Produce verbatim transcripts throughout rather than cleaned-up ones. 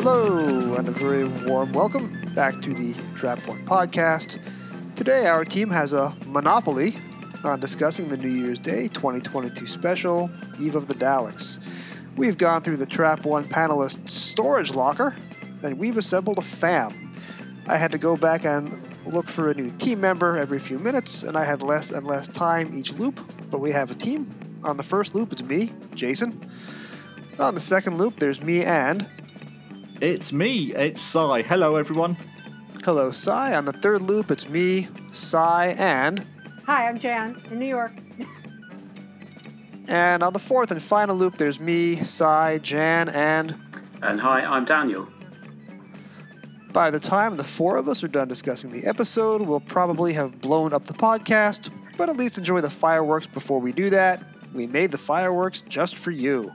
Hello, and a very warm welcome back to the Trap One podcast. Today, our team has a monopoly on discussing the New Year's Day twenty twenty-two special, Eve of the Daleks. We've gone through the Trap One panelist storage locker, and we've assembled a fam. I had to go back and look for a new team member every few minutes, and I had less and less time each loop, but we have a team. On the first loop, it's me, Jason. On the second loop, there's me and... It's me, it's Cy. Hello, everyone. Hello, Cy. On the third loop, it's me, Cy, and... Hi, I'm Jan, in New York. And on the fourth and final loop, there's me, Cy, Jan, and... And hi, I'm Daniel. By the time the four of us are done discussing the episode, we'll probably have blown up the podcast, but at least enjoy the fireworks before we do that. We made the fireworks just for you.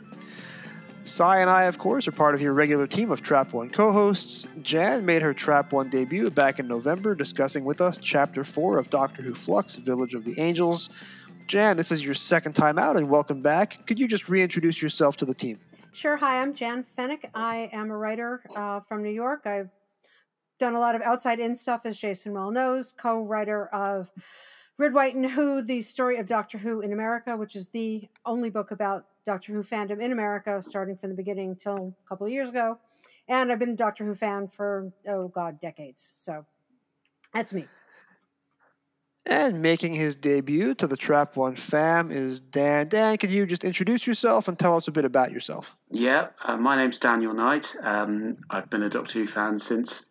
Cy and I, of course, are part of your regular team of Trap One co-hosts. Jan made her Trap One debut back in November, discussing with us Chapter four of Doctor Who Flux, Village of the Angels. Jan, this is your second time out, and welcome back. Could you just reintroduce yourself to the team? Sure. Hi, I'm Jan Fennick. I am a writer uh, from New York. I've done a lot of outside-in stuff, as Jason well knows, co-writer of Red, White and Who, the story of Doctor Who in America, which is the only book about Doctor Who fandom in America, starting from the beginning till a couple of years ago. And I've been a Doctor Who fan for, oh God, decades. So that's me. And making his debut to the Trap One fam is Dan. Dan, could you just introduce yourself and tell us a bit about yourself? Yeah, uh, my name's Daniel Knight. Um, I've been a Doctor Who fan since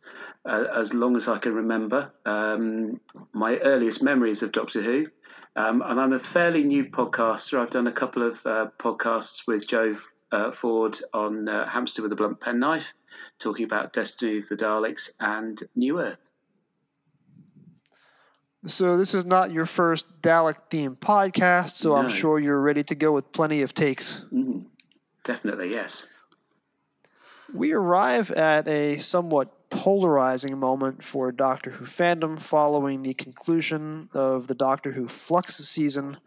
uh, as long as I can remember. Um, my earliest memories of Doctor Who. Um, and I'm a fairly new podcaster. I've done a couple of uh, podcasts with Joe uh, Ford on uh, Hamster with a Blunt Pen Knife, talking about Destiny of the Daleks and New Earth. So this is not your first Dalek-themed podcast, so no. I'm sure you're ready to go with plenty of takes. Mm, definitely, yes. We arrive at a somewhat polarizing moment for Doctor Who fandom following the conclusion of the Doctor Who Flux season.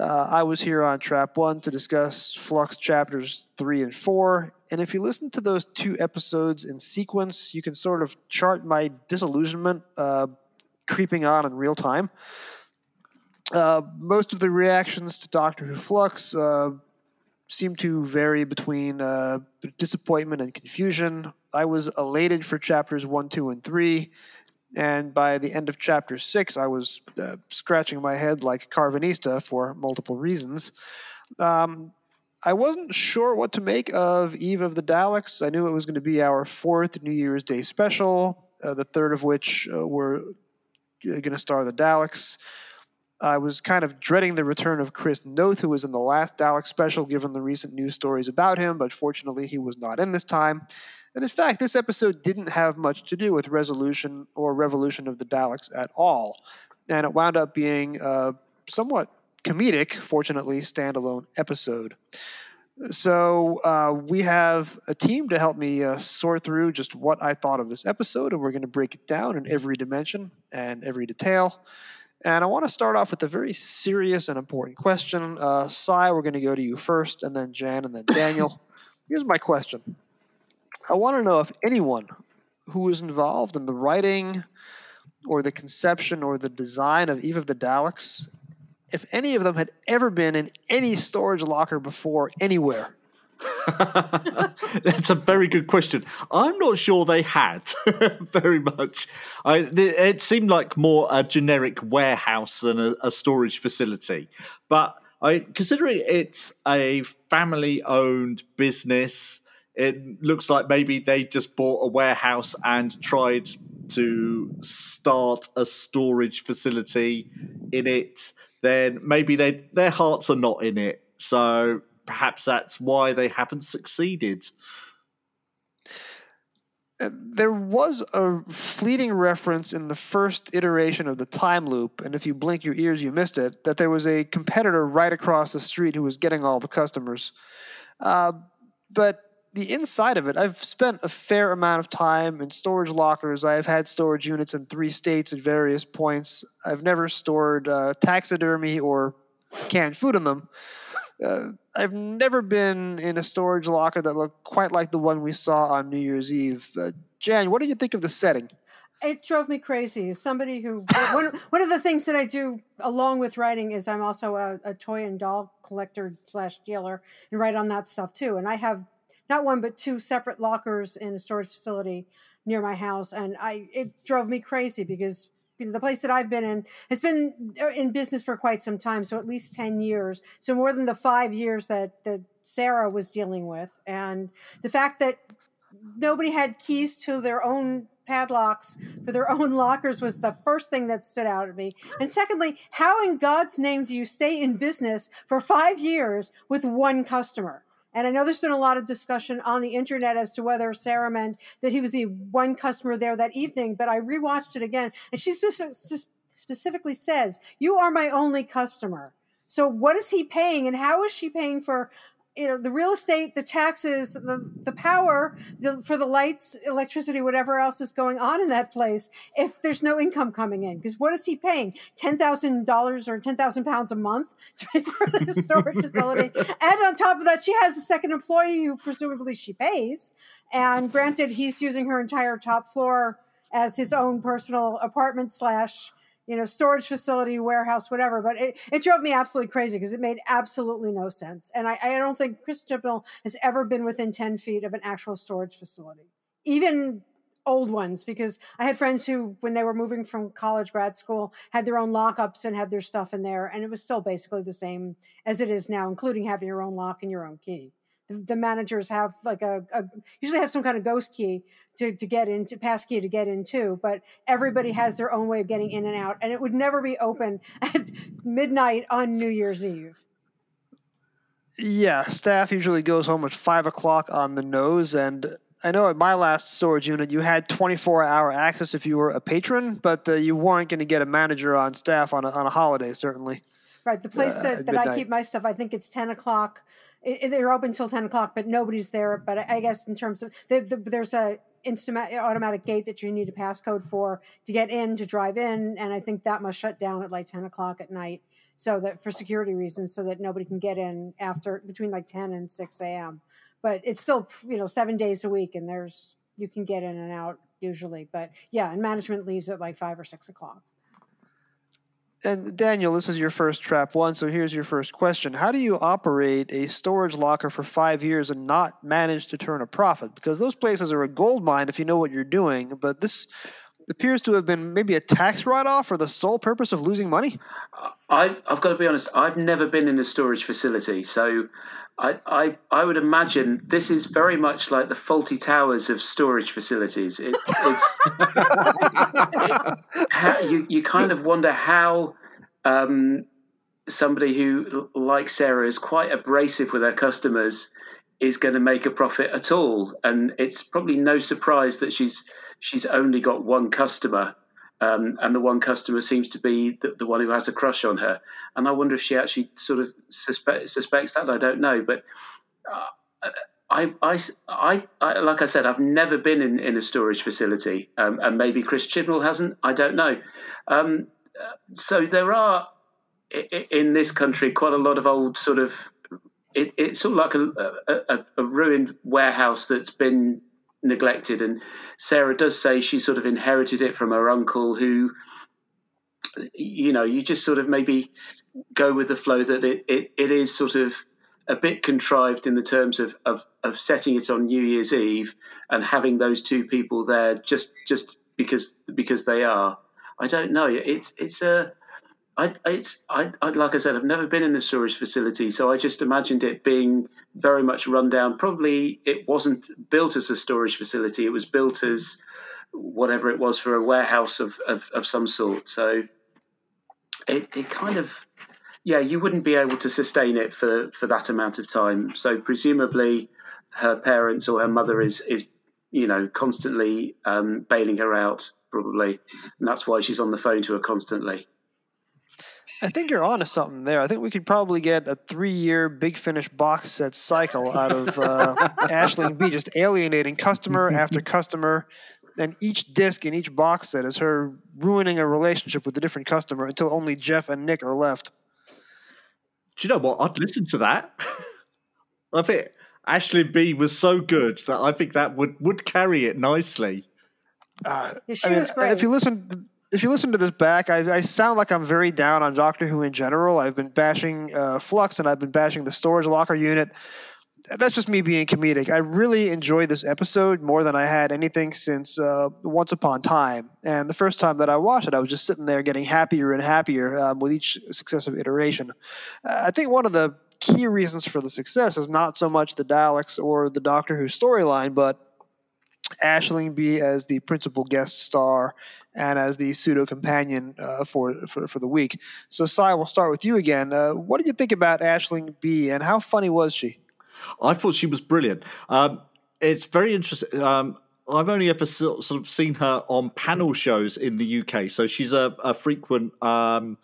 Uh, I was here on Trap One to discuss Flux chapters three and four, and if you listen to those two episodes in sequence, you can sort of chart my disillusionment uh, creeping on in real time. Uh, most of the reactions to Doctor Who Flux uh, seem to vary between uh, disappointment and confusion. I was elated for chapters one, two, and three, and by the end of chapter six, I was uh, scratching my head like Carvanista for multiple reasons. Um, I wasn't sure what to make of Eve of the Daleks. I knew it was going to be our fourth New Year's Day special, uh, the third of which uh, were going to star the Daleks. I was kind of dreading the return of Chris Noth, who was in the last Dalek special, given the recent news stories about him, but fortunately he was not in this time. And in fact, this episode didn't have much to do with Resolution or Revolution of the Daleks at all. And it wound up being a somewhat comedic, fortunately, standalone episode. So uh, we have a team to help me uh, sort through just what I thought of this episode, and we're going to break it down in every dimension and every detail. And I want to start off with a very serious and important question. Uh, Cy, we're going to go to you first, and then Jan, and then Daniel. Here's my question. I want to know if anyone who was involved in the writing or the conception or the design of Eve of the Daleks, if any of them had ever been in any storage locker before anywhere. That's a very good question. I'm not sure they had very much. I, it seemed like more a generic warehouse than a, a storage facility. But I, considering it's a family-owned business, it looks like maybe they just bought a warehouse and tried to start a storage facility in it. Then maybe they their hearts are not in it. So perhaps that's why they haven't succeeded. There was a fleeting reference in the first iteration of the time loop, and if you blink your ears, you missed it, that there was a competitor right across the street who was getting all the customers. Uh, but... The inside of it, I've spent a fair amount of time in storage lockers. I have had storage units in three states at various points. I've never stored uh, taxidermy or canned food in them. Uh, I've never been in a storage locker that looked quite like the one we saw on New Year's Eve. Uh, Jan, what do you think of the setting? It drove me crazy. Somebody who one, one of the things that I do along with writing is I'm also a, a toy and doll collector slash dealer and write on that stuff too. And I have not one but two separate lockers in a storage facility near my house, and I it drove me crazy because you know the place that I've been in has been in business for quite some time, so at least ten years, so more than the five years that that Sarah was dealing with, and the fact that nobody had keys to their own padlocks for their own lockers was the first thing that stood out at me. And secondly, how in God's name do you stay in business for five years with one customer? And I know there's been a lot of discussion on the internet as to whether Sarah meant that he was the one customer there that evening, but I rewatched it again, and she spe- specifically says, "You are my only customer." So what is he paying, and how is she paying for you know, the real estate, the taxes, the, the power the, for the lights, electricity, whatever else is going on in that place if there's no income coming in? Because what is he paying? ten thousand dollars or ten thousand pounds a month to pay for the storage facility. And on top of that, she has a second employee who presumably she pays. And granted, he's using her entire top floor as his own personal apartment slash, you know, storage facility, warehouse, whatever. But it, it drove me absolutely crazy because it made absolutely no sense. And I, I don't think Chris Chibnall has ever been within ten feet of an actual storage facility, even old ones, because I had friends who, when they were moving from college, grad school, had their own lockups and had their stuff in there. And it was still basically the same as it is now, including having your own lock and your own key. The managers have like a, a usually have some kind of ghost key to, to get into, pass key to get into, but everybody has their own way of getting in and out, and it would never be open at midnight on New Year's Eve. Yeah, staff usually goes home at five o'clock on the nose, and I know at my last storage unit you had twenty-four hour access if you were a patron, but uh, you weren't going to get a manager on staff on a, on a holiday, certainly. Right, the place uh, that, that I keep my stuff, I think it's ten o'clock. It, they're open until ten o'clock, but nobody's there. But I, I guess in terms of the, the, there's a instant automatic gate that you need a passcode for to get in, to drive in. And I think that must shut down at like ten o'clock at night. So that for security reasons, so that nobody can get in after between like ten and six a.m. But it's still, you know, seven days a week and there's, you can get in and out usually. But yeah, and management leaves at like five or six o'clock. And Daniel, this is your first Trap One, so here's your first question. How do you operate a storage locker for five years and not manage to turn a profit? Because those places are a gold mine if you know what you're doing, but this appears to have been maybe a tax write-off for the sole purpose of losing money? I, I've got to be honest, I've never been in a storage facility, so I, I, I would imagine this is very much like the Fawlty Towers of storage facilities. It, it's, it, how, you, you kind of wonder how um, somebody who, like Sarah, is quite abrasive with her customers is going to make a profit at all. And it's probably no surprise that she's she's only got one customer, um, and the one customer seems to be the, the one who has a crush on her. And I wonder if she actually sort of suspe- suspects that. I don't know, but uh, I, I, I, I, like I said, I've never been in, in a storage facility, um, and maybe Chris Chibnall hasn't. I don't know. Um, so there are in this country quite a lot of old sort of it, it's sort of like a, a, a ruined warehouse that's been neglected, and Sarah does say she sort of inherited it from her uncle, who, you know, you just sort of maybe go with the flow that it it, it is sort of a bit contrived in the terms of, of of setting it on New Year's Eve and having those two people there just just because because they are. I don't know. It's it's a I it's I, I like I said, I've never been in a storage facility, so I just imagined it being very much run down. Probably it wasn't built as a storage facility; it was built as whatever it was for a warehouse of of, of some sort. So it, it kind of yeah, you wouldn't be able to sustain it for, for that amount of time. So presumably, her parents or her mother is is you know constantly um, bailing her out, probably, and that's why she's on the phone to her constantly. I think you're onto something there. I think we could probably get a three-year Big Finish box set cycle out of uh, Aisling Bea, just alienating customer after customer, and each disc in each box set is her ruining a relationship with a different customer until only Jeff and Nick are left. do you know what? I'd listen to that. I think Aisling Bea was so good that I think that would, would carry it nicely. Uh, yeah, she I mean, was great. If you listen, if you listen to this back, I, I sound like I'm very down on Doctor Who in general. I've been bashing uh, Flux, and I've been bashing the storage locker unit. That's just me being comedic. I really enjoyed this episode more than I had anything since uh, Once Upon Time. And the first time that I watched it, I was just sitting there getting happier and happier um, with each successive iteration. Uh, I think one of the key reasons for the success is not so much the Daleks or the Doctor Who storyline, but Aisling Bea as the principal guest star and as the pseudo companion uh, for, for for the week. So, Si, we'll start with you again. Uh, what did you think about Aisling Bea, and how funny was she? I thought she was brilliant. Um, it's very interesting. Um, I've only ever sort of seen her on panel shows in the U K. So she's a, a frequent um,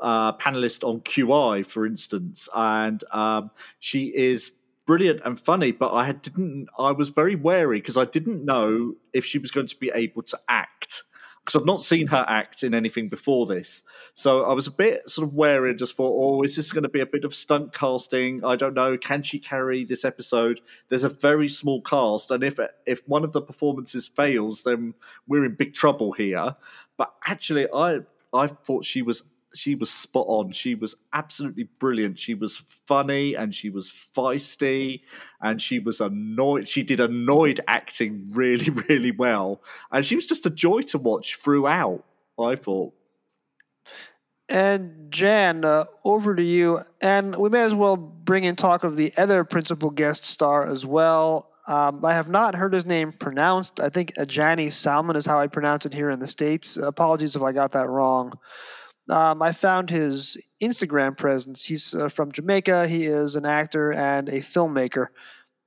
uh, panelist on Q I, for instance. And um, she is brilliant and funny, but I had didn't. I was very wary because I didn't know if she was going to be able to act, because I've not seen her act in anything before this. So I was a bit sort of wary, just thought, oh, is this going to be a bit of stunt casting? I don't know. Can she carry this episode? There's a very small cast, and if if one of the performances fails, then we're in big trouble here. But actually, I I thought she was she was spot on. She was absolutely brilliant. She was funny, and she was feisty, and she was annoyed. She did annoyed acting really, really well. And she was just a joy to watch throughout, I thought. And Jan, uh, over to you. And we may as well bring in talk of the other principal guest star as well. Um, I have not heard his name pronounced. I think Ajani Salmon is how I pronounce it here in the States. Apologies if I got that wrong. Um, I found his Instagram presence. He's uh, from Jamaica. He is an actor and a filmmaker,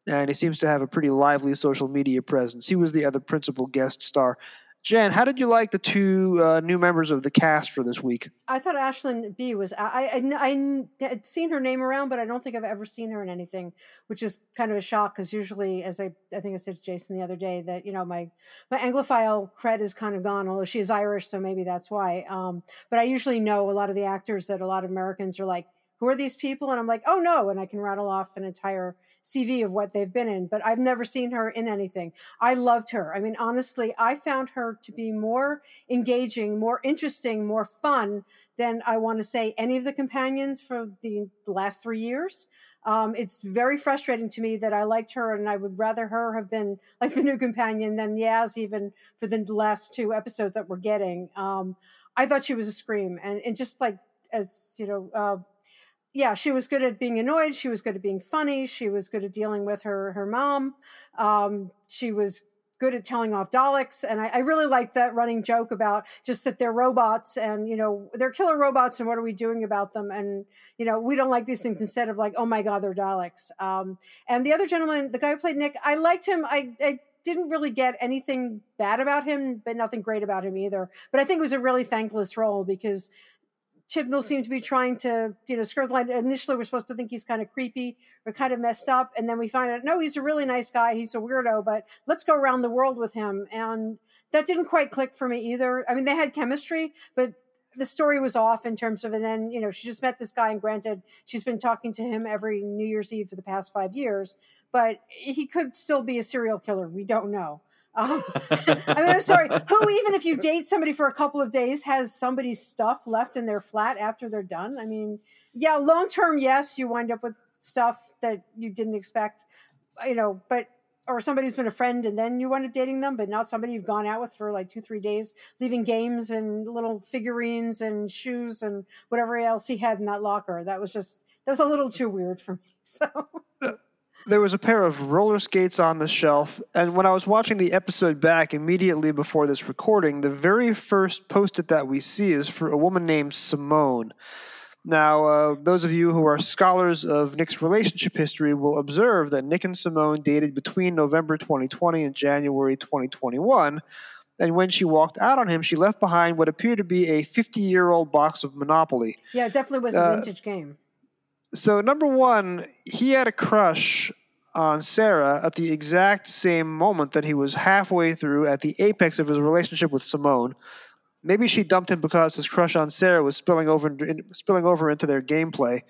and he seems to have a pretty lively social media presence. He was the other principal guest star. Jan, how did you like the two uh, new members of the cast for this week? I thought Aisling Bea was – I I had seen her name around, but I don't think I've ever seen her in anything, which is kind of a shock because usually, as I I think I said to Jason the other day, that, you know, my, my Anglophile cred is kind of gone, although she is Irish, so maybe that's why. Um, but I usually know a lot of the actors that a lot of Americans are like, who are these people? And I'm like, oh, no, and I can rattle off an entire – C V of what they've been in, but I've never seen her in anything. I loved her. I mean, honestly, I found her to be more engaging, more interesting, more fun than I want to say any of the companions for the last three years. Um, it's very frustrating to me that I liked her, and I would rather her have been like the new companion than Yaz, even for the last two episodes that we're getting. Um, I thought she was a scream, and, and just like, as you know, uh, yeah, she was good at being annoyed. She was good at being funny. She was good at dealing with her her mom. Um, she was good at telling off Daleks. And I, I really liked that running joke about just that they're robots and, you know, they're killer robots and what are we doing about them? And, you know, we don't like these things, instead of like, oh, my God, they're Daleks. Um, and the other gentleman, the guy who played Nick, I liked him. I, I didn't really get anything bad about him, but nothing great about him either. But I think it was a really thankless role because Chibnall seemed to be trying to, you know, skirt the line. Initially, we're supposed to think he's kind of creepy or kind of messed up. And then we find out, no, he's a really nice guy. He's a weirdo, but let's go around the world with him. And that didn't quite click for me either. I mean, they had chemistry, but the story was off in terms of, and then, you know, she just met this guy, and granted, she's been talking to him every New Year's Eve for the past five years, but he could still be a serial killer. We don't know. um, I mean, I'm sorry, who, even if you date somebody for a couple of days, has somebody's stuff left in their flat after they're done? I mean, yeah, long-term, yes, you wind up with stuff that you didn't expect, you know, but, or somebody who's been a friend and then you wind up dating them, but not somebody you've gone out with for like two, three days, leaving games and little figurines and shoes and whatever else he had in that locker. That was just, that was a little too weird for me, so... There was a pair of roller skates on the shelf, and when I was watching the episode back immediately before this recording, the very first post-it that we see is for a woman named Simone. Now, uh, those of you who are scholars of Nick's relationship history will observe that Nick and Simone dated between November twenty twenty and January twenty twenty-one, and when she walked out on him, she left behind what appeared to be a fifty-year-old box of Monopoly. Yeah, it definitely was a vintage uh, game. So, number one, he had a crush on Sarah at the exact same moment that he was halfway through at the apex of his relationship with Simone. Maybe she dumped him because his crush on Sarah was spilling over, spilling over into their gameplay.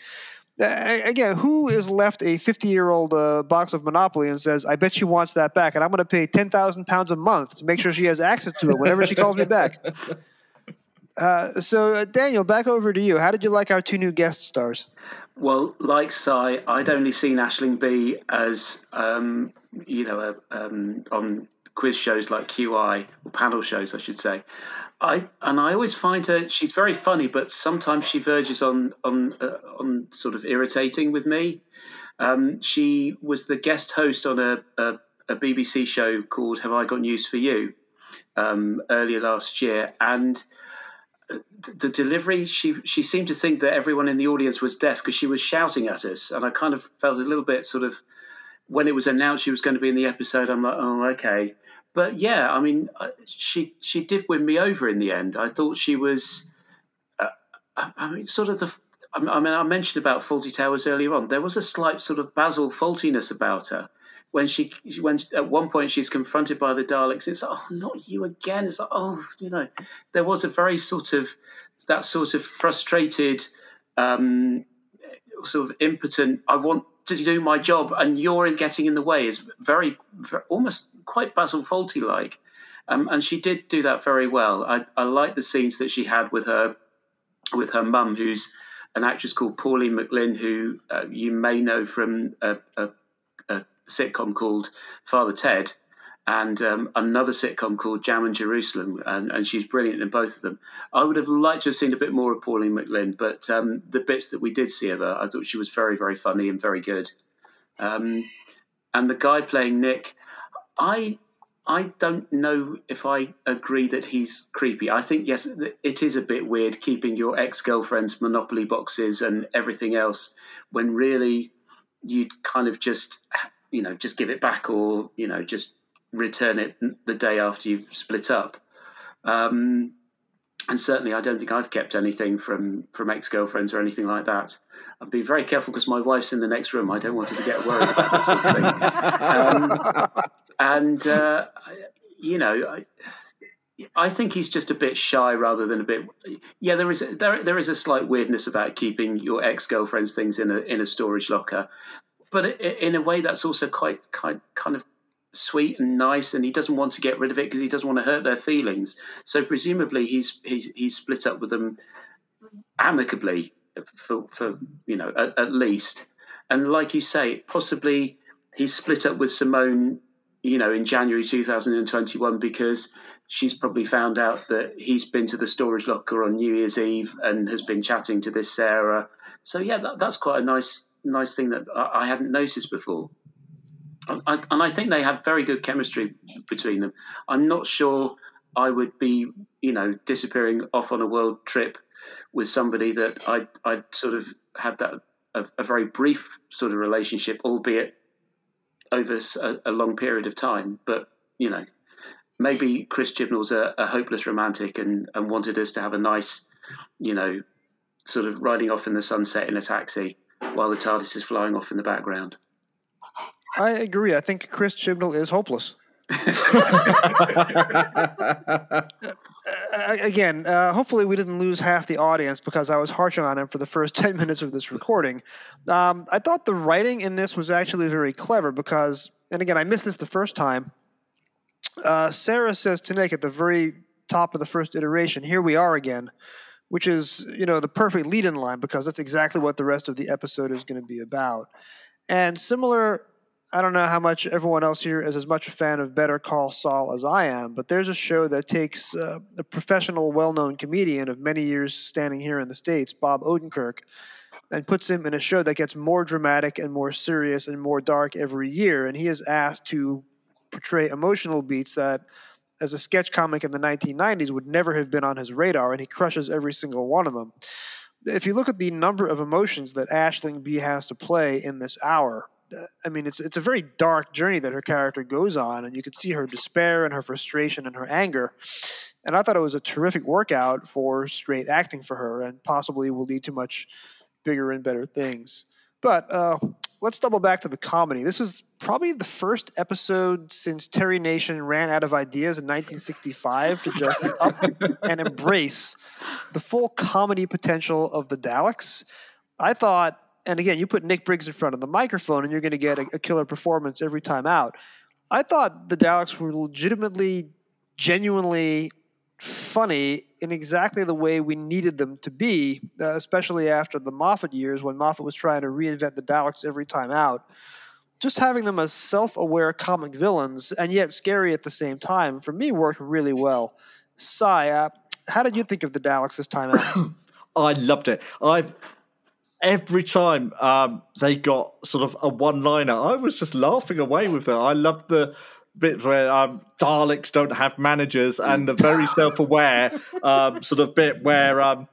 Uh, again, who is left a fifty-year-old uh, box of Monopoly and says, I bet she wants that back, and I'm going to pay ten thousand pounds a month to make sure she has access to it whenever she calls me back. Uh, so, uh, Daniel, back over to you. How did you like our two new guest stars? Well, like Sai, I'd only seen Aisling Bea as, um, you know, uh, um, on quiz shows like Q I, or panel shows, I should say. I and I always find her, she's very funny, but sometimes she verges on on uh, on sort of irritating with me. Um, she was the guest host on a, a, a B B C show called Have I Got News for You um, earlier last year, and the delivery, she she seemed to think that everyone in the audience was deaf because she was shouting at us, and I kind of felt a little bit sort of, when it was announced she was going to be in the episode, I'm like, oh, okay. But yeah, I mean, she she did win me over in the end. I thought she was, uh, I mean, sort of the, I mean, I mentioned about Fawlty Towers earlier on. There was a slight sort of Basil faultiness about her. When she, when at one point she's confronted by the Daleks, it's like, oh, not you again. It's like, oh, you know, there was a very sort of, that sort of frustrated, um, sort of impotent, I want to do my job and you're getting in the way, is very, very almost quite Basil Fawlty-like. Um, and she did do that very well. I, I like the scenes that she had with her, with her mum, who's an actress called Pauline McLynn, who uh, you may know from a, a, a sitcom called Father Ted and um, another sitcom called Jam and Jerusalem. And, and she's brilliant in both of them. I would have liked to have seen a bit more of Pauline McLynn, but um, the bits that we did see of her, I thought she was very, very funny and very good. Um, and the guy playing Nick, I I don't know if I agree that he's creepy. I think, yes, it is a bit weird keeping your ex-girlfriend's Monopoly boxes and everything else when really you'd kind of just, you know, just give it back or, you know, just return it the day after you've split up. Um, and certainly I don't think I've kept anything from, from ex-girlfriends or anything like that. I'd be very careful because my wife's in the next room. I don't want her to get worried about that sort of thing. Um, And, uh, you know, I, I think he's just a bit shy rather than a bit. Yeah, there is there there is a slight weirdness about keeping your ex-girlfriend's things in a in a storage locker. But in a way, that's also quite kind kind of sweet and nice. And he doesn't want to get rid of it because he doesn't want to hurt their feelings. So presumably he's he's, he's split up with them amicably for, for you know, at, at least. And like you say, possibly he's split up with Simone, you know, in January two thousand twenty-one, because she's probably found out that he's been to the storage locker on New Year's Eve and has been chatting to this Sarah. So, yeah, that, that's quite a nice nice thing that I, I hadn't noticed before. And I, and I think they have very good chemistry between them. I'm not sure I would be, you know, disappearing off on a world trip with somebody that I I sort of had that a, a very brief sort of relationship, albeit over a, a long period of time. But, you know, maybe Chris Chibnall's a, a hopeless romantic and, and wanted us to have a nice, you know, sort of riding off in the sunset in a taxi while the TARDIS is flying off in the background. I agree. I think Chris Chibnall is hopeless. Again, uh, hopefully we didn't lose half the audience because I was harsh on him for the first ten minutes of this recording. Um, I thought the writing in this was actually very clever because, and again, I missed this the first time. Uh, Sarah says to Nick at the very top of the first iteration, "Here we are again," which is, you know, the perfect lead-in line because that's exactly what the rest of the episode is going to be about. And similar, I don't know how much everyone else here is as much a fan of Better Call Saul as I am, but there's a show that takes uh, a professional, well-known comedian of many years standing here in the States, Bob Odenkirk, and puts him in a show that gets more dramatic and more serious and more dark every year. And he is asked to portray emotional beats that, as a sketch comic in the nineteen nineties, would never have been on his radar, and he crushes every single one of them. If you look at the number of emotions that Aisling Bea has to play in this hour, I mean, it's it's a very dark journey that her character goes on, and you could see her despair and her frustration and her anger. And I thought it was a terrific workout for straight acting for her, and possibly will lead to much bigger and better things. But uh, let's double back to the comedy. This was probably the first episode since Terry Nation ran out of ideas in nineteen sixty-five to just up and embrace the full comedy potential of the Daleks. I thought And again, you put Nick Briggs in front of the microphone and you're going to get a, a killer performance every time out. I thought the Daleks were legitimately, genuinely funny in exactly the way we needed them to be, uh, especially after the Moffat years when Moffat was trying to reinvent the Daleks every time out. Just having them as self-aware comic villains and yet scary at the same time, for me, worked really well. Sai, uh, how did you think of the Daleks this time out? I loved it. I every time um, they got sort of a one-liner, I was just laughing away with it. I loved the bit where um, Daleks don't have managers, and the very self-aware um, sort of bit where um,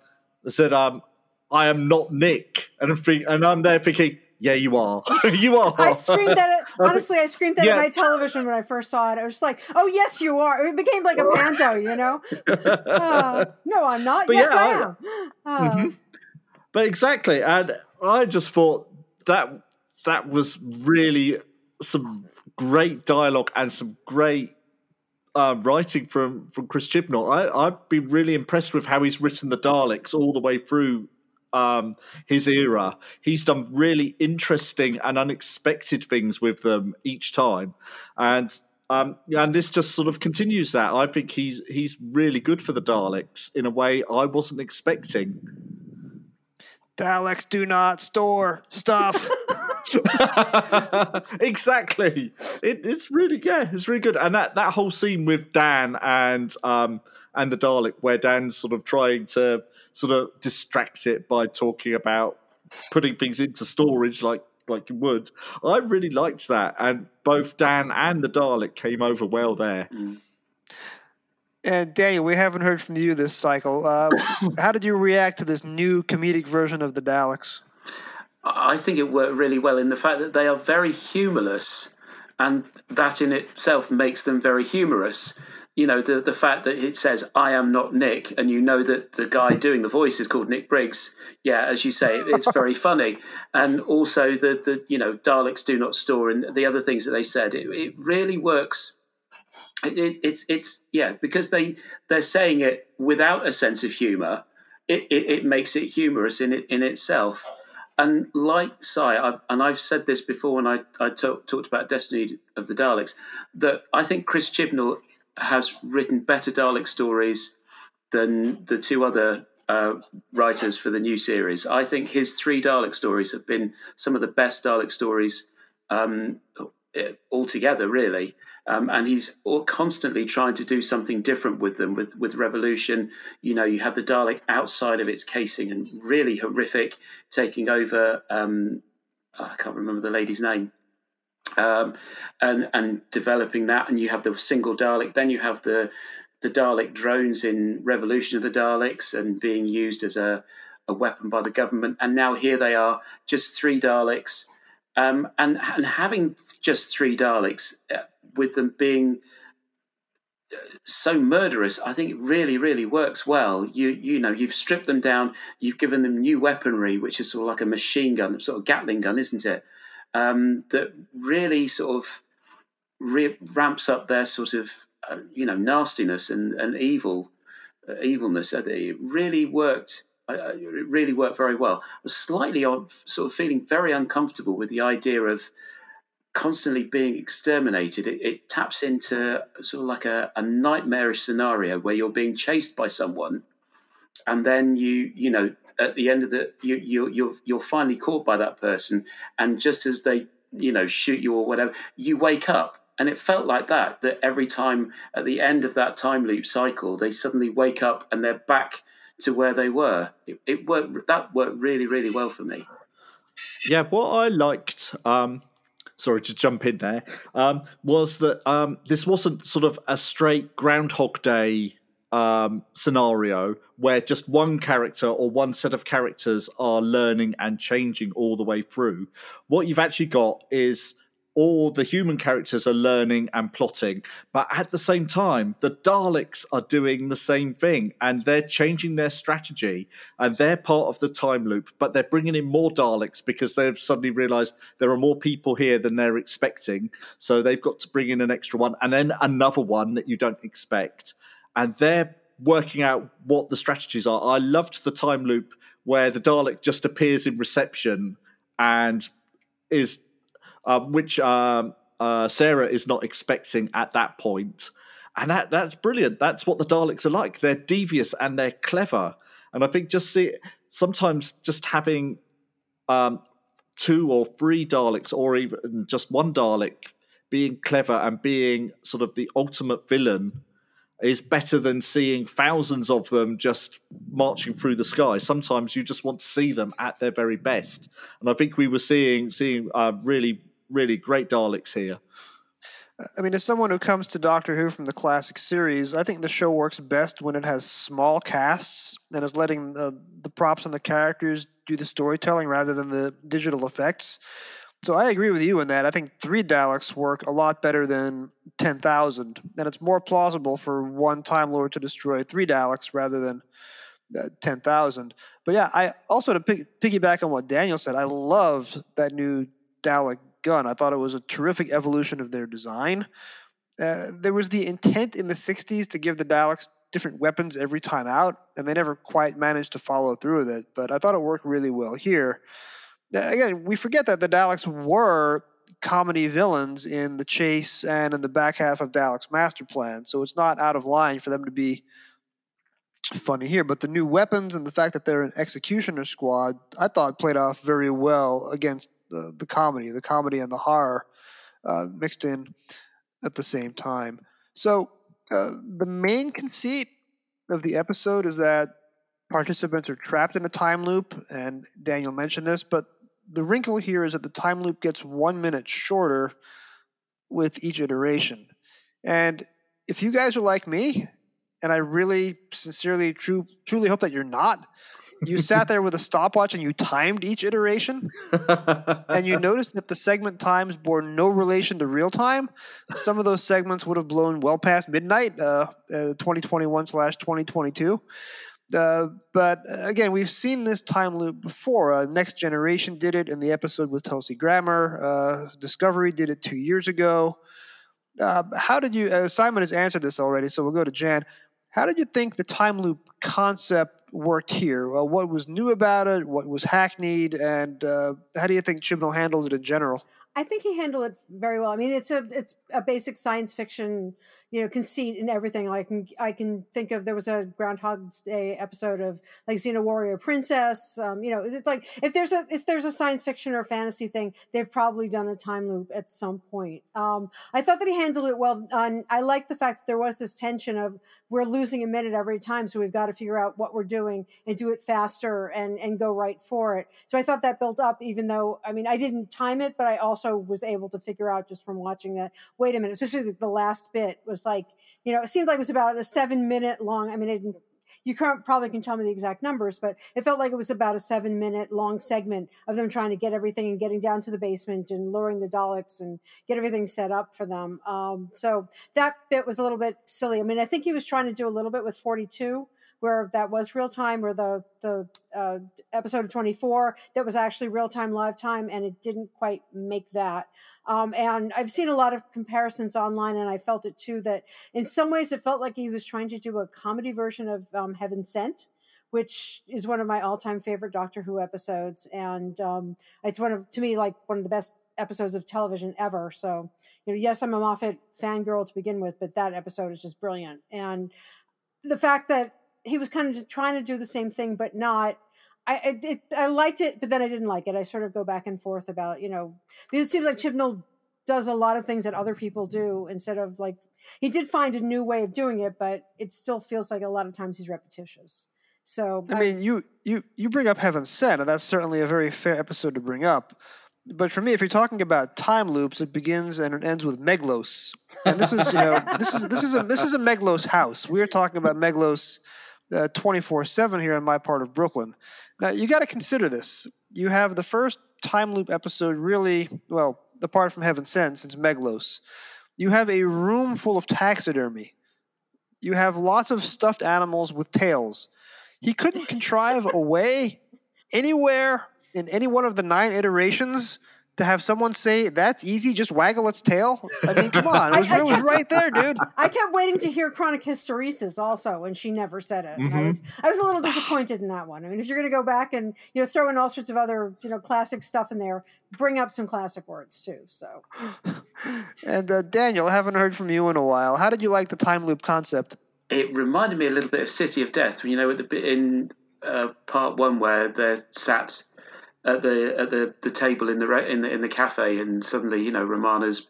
they said, um, I am not Nick. And I'm, thinking, and I'm there thinking, yeah, you are. you are. I screamed that at, honestly, I screamed that yeah. at my television when I first saw it. I was just like, oh, yes, you are. It became like a banjo, you know? Uh, no, I'm not. But yes, yeah, I am. I, uh, mm-hmm. But exactly. And I just thought that that was really some great dialogue and some great uh, writing from, from Chris Chibnall. I, I've been really impressed with how he's written the Daleks all the way through Um, his era. He's done really interesting and unexpected things with them each time, and um, and this just sort of continues that. I think he's he's really good for the Daleks in a way I wasn't expecting. Daleks do not store stuff. Exactly. It, it's really yeah, it's really good. And that, that whole scene with Dan and um and the Dalek, where Dan's sort of trying to sort of distract it by talking about putting things into storage like like you would. I really liked that, and both Dan and the Dalek came over well there. Mm. And Daniel, we haven't heard from you this cycle. Uh, how did you react to this new comedic version of the Daleks? I think it worked really well in the fact that they are very humorless, and that in itself makes them very humorous. You know, the the fact that it says, I am not Nick, and you know that the guy doing the voice is called Nick Briggs. Yeah, as you say, it's very funny. And also the, the, you know, Daleks do not store and the other things that they said. It, it really works. It, it, it's, it's yeah, because they, they're saying it without a sense of humour, it, it, it makes it humorous in it, in itself. And like Sai, I've, and I've said this before when I, I talk, talked about Destiny of the Daleks, that I think Chris Chibnall has written better Dalek stories than the two other uh, writers for the new series. I think his three Dalek stories have been some of the best Dalek stories um, altogether, really. Um, and he's all constantly trying to do something different with them. With, with Revolution, you know, you have the Dalek outside of its casing and really horrific, taking over, um, I can't remember the lady's name, um, and and developing that. And you have the single Dalek. Then you have the the Dalek drones in Revolution of the Daleks and being used as a, a weapon by the government. And now here they are, just three Daleks. Um, and, and having just three Daleks, uh, with them being so murderous, I think it really, really works well. You you know, you've stripped them down, you've given them new weaponry, which is sort of like a machine gun, sort of Gatling gun, isn't it? Um, that really sort of re- ramps up their sort of, uh, you know, nastiness and, and evil, uh, evilness. It really worked. Uh, it really worked very well. I was slightly on, sort of feeling very uncomfortable with the idea of constantly being exterminated. It, it taps into sort of like a, a nightmarish scenario where you're being chased by someone, and then you, you know, at the end of the, you, you, you're, you're finally caught by that person, and just as they, you know, shoot you or whatever, you wake up. And it felt like that. That every time at the end of that time loop cycle, they suddenly wake up and they're back to where they were. It, it worked. That worked really, really well for me. Yeah, what I liked, um, sorry to jump in there, um, was that um, this wasn't sort of a straight Groundhog Day um, scenario where just one character or one set of characters are learning and changing all the way through. What you've actually got is all the human characters are learning and plotting, but at the same time, the Daleks are doing the same thing, and they're changing their strategy, and they're part of the time loop, but they're bringing in more Daleks because they've suddenly realised there are more people here than they're expecting, so they've got to bring in an extra one, and then another one that you don't expect, and they're working out what the strategies are. I loved the time loop where the Dalek just appears in reception and is uh, which uh, uh, Sarah is not expecting at that point. And that, that's brilliant. That's what the Daleks are like. They're devious and they're clever. And I think just see sometimes just having um, two or three Daleks, or even just one Dalek, being clever and being sort of the ultimate villain is better than seeing thousands of them just marching through the sky. Sometimes you just want to see them at their very best. And I think we were seeing seeing uh, really, really great Daleks here. I mean, as someone who comes to Doctor Who from the classic series, I think the show works best when it has small casts and is letting the, the props and the characters do the storytelling rather than the digital effects. So I agree with you in that. I think three Daleks work a lot better than ten thousand, and it's more plausible for one Time Lord to destroy three Daleks rather than uh, ten thousand. But yeah, I also, to pig- piggyback on what Daniel said, I loved that new Dalek gun. I thought it was a terrific evolution of their design. Uh, there was the intent in the sixties to give the Daleks different weapons every time out, and they never quite managed to follow through with it, but I thought it worked really well here. Again, we forget that the Daleks were comedy villains in The Chase and in the back half of Dalek's Master Plan, so it's not out of line for them to be funny here. But the new weapons and the fact that they're an executioner squad, I thought played off very well against The, the comedy, the comedy and the horror uh, mixed in at the same time. So uh, the main conceit of the episode is that participants are trapped in a time loop, and Daniel mentioned this, but the wrinkle here is that the time loop gets one minute shorter with each iteration. And if you guys are like me, and I really sincerely, true, truly hope that you're not, you sat there with a stopwatch and you timed each iteration, and you noticed that the segment times bore no relation to real time. Some of those segments would have blown well past midnight, uh, uh, twenty twenty-one slash twenty twenty-two. Uh, but again, we've seen this time loop before. Uh, Next Generation did it in the episode with Tulsi Grammer. Uh, Discovery did it two years ago. Uh, how did you uh, – Simon has answered this already, so we'll go to Jan. How did you think the time loop concept worked here? Well, what was new about it? What was hackneyed? And uh, how do you think Chibnall handled it in general? I think he handled it very well. I mean, it's a it's a basic science fiction, you know, conceit and everything. Like I can think of, there was a Groundhog Day episode of like Xena Warrior Princess. Um, you know, it's like if there's a if there's a science fiction or fantasy thing, they've probably done a time loop at some point. Um, I thought that he handled it well. And I like the fact that there was this tension of we're losing a minute every time, so we've got to figure out what we're doing and do it faster and and go right for it. So I thought that built up, even though I mean I didn't time it, but I also Also was able to figure out just from watching that, wait a minute, especially the last bit was like, you know, it seemed like it was about a seven minute long. I mean, it, you can't, probably can tell me the exact numbers, but it felt like it was about a seven minute long segment of them trying to get everything and getting down to the basement and luring the Daleks and get everything set up for them. Um, so that bit was a little bit silly. I mean, I think he was trying to do a little bit with forty-two, where that was real time, or the the uh, episode of twenty-four that was actually real time, live time, and it didn't quite make that. Um, and I've seen a lot of comparisons online, and I felt it too, that in some ways it felt like he was trying to do a comedy version of um, Heaven Sent, which is one of my all time favorite Doctor Who episodes, and um, it's one of to me like one of the best episodes of television ever. So you know, yes, I'm a Moffat fangirl to begin with, but that episode is just brilliant, and the fact that he was kind of trying to do the same thing, but not. I it, I liked it, but then I didn't like it. I sort of go back and forth about, you know, because it seems like Chibnall does a lot of things that other people do instead of like, he did find a new way of doing it, but it still feels like a lot of times he's repetitious. So I mean, I, you you you bring up Heaven Sent, and that's certainly a very fair episode to bring up. But for me, if you're talking about time loops, it begins and it ends with Meglos, and this is you know this is this is a this is a Meglos house. We are talking about Meglos Uh, twenty-four seven here in my part of Brooklyn. Now, you got to consider this. You have the first time loop episode really, well, apart from Heaven Sent, since Meglos. You have a room full of taxidermy. You have lots of stuffed animals with tails. He couldn't contrive a way anywhere in any one of the nine iterations to have someone say, that's easy, just waggle its tail? I mean, come on. It was, I, I kept, it was right there, dude. I kept waiting to hear chronic hysteresis also, and she never said it. Mm-hmm. I was I was a little disappointed in that one. I mean, if you're going to go back and, you know, throw in all sorts of other, you know, classic stuff in there, bring up some classic words too. So. And uh, Daniel, I haven't heard from you in a while. How did you like the time loop concept? It reminded me a little bit of City of Death, you know, at the, in uh, part one where they're sat at the at the, the table in the in the in the cafe, and suddenly, you know, Romana's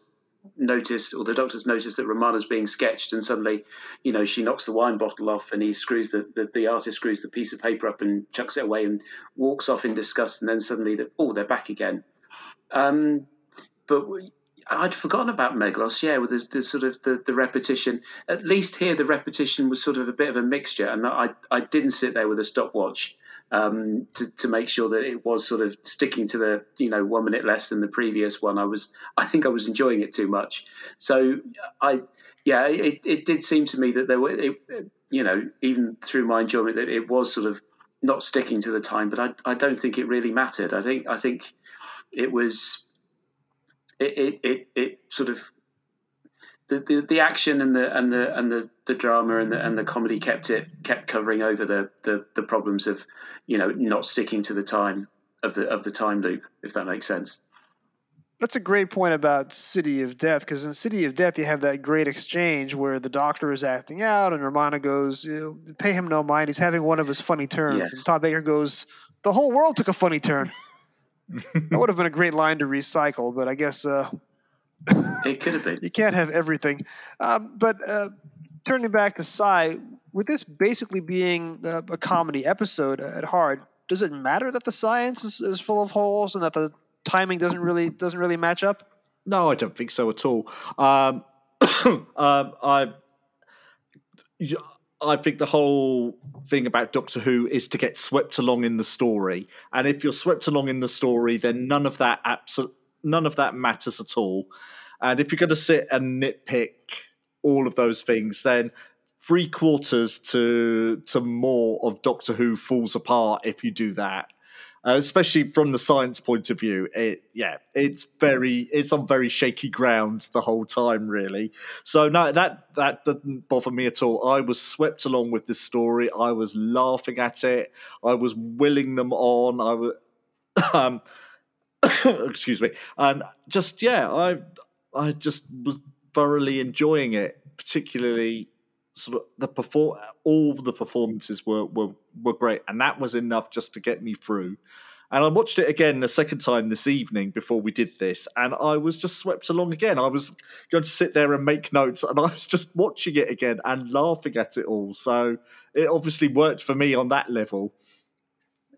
noticed, or the doctor's noticed that Romana's being sketched, and suddenly, you know, she knocks the wine bottle off, and he screws the, the the artist screws the piece of paper up and chucks it away and walks off in disgust, and then suddenly the, oh they're back again. Um, but we, I'd forgotten about Megalos, yeah, with the, the sort of the, the repetition. At least here the repetition was sort of a bit of a mixture, and I I didn't sit there with a stopwatch. Um, to, to make sure that it was sort of sticking to the, you know, one minute less than the previous one. I was, I think I was enjoying it too much. So I, yeah, it, it did seem to me that there were, it, you know, even through my enjoyment, that it was sort of not sticking to the time, but I, I don't think it really mattered. I think, I think it was, it, it, it, it sort of, the, the, the action and the and the and the, the drama and the and the comedy kept it kept covering over the, the, the problems of, you know, not sticking to the time of the of the time loop, if that makes sense. That's a great point about City of Death, because in City of Death you have that great exchange where the doctor is acting out and Romana goes, you know, pay him no mind, he's having one of his funny turns. Yes. And Tom Baker goes, the whole world took a funny turn. That would have been a great line to recycle, but I guess uh, it could have been. You can't have everything. Um, but uh, turning back to Psy, with this basically being uh, a comedy episode at heart, does it matter that the science is, is full of holes and that the timing doesn't really doesn't really match up? No, I don't think so at all. Um, um, I I think the whole thing about Doctor Who is to get swept along in the story, and if you're swept along in the story, then none of that absolutely. None of that matters at all. And if you're going to sit and nitpick all of those things, then three quarters to to more of Doctor Who falls apart if you do that. Uh, especially from the science point of view, it yeah, it's very it's on very shaky ground the whole time, really. So no, that that doesn't bother me at all. I was swept along with this story. I was laughing at it. I was willing them on. I was. Um, excuse me, and just yeah, I I just was thoroughly enjoying it. Particularly, sort of the perform all the performances were, were were great, and that was enough just to get me through. And I watched it again a second time this evening before we did this, and I was just swept along again. I was going to sit there and make notes, and I was just watching it again and laughing at it all. So it obviously worked for me on that level.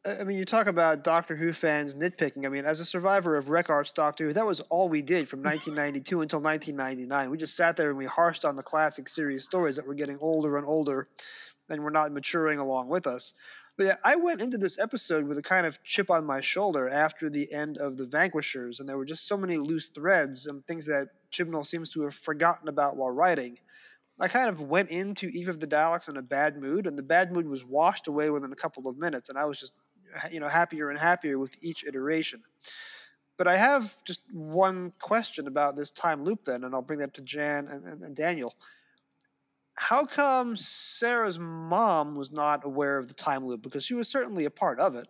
I mean, you talk about Doctor Who fans nitpicking. I mean, as a survivor of Rec Arts Doctor Who, that was all we did from nineteen ninety-two until nineteen ninety-nine. We just sat there and we harshed on the classic series stories that were getting older and older and were not maturing along with us. But yeah, I went into this episode with a kind of chip on my shoulder after the end of The Vanquishers, and there were just so many loose threads and things that Chibnall seems to have forgotten about while writing. I kind of went into Eve of the Daleks in a bad mood, and the bad mood was washed away within a couple of minutes, and I was just you know, happier and happier with each iteration. But I have just one question about this time loop then, and I'll bring that to Jan and, and, and Daniel. How come Sarah's mom was not aware of the time loop? Because she was certainly a part of it.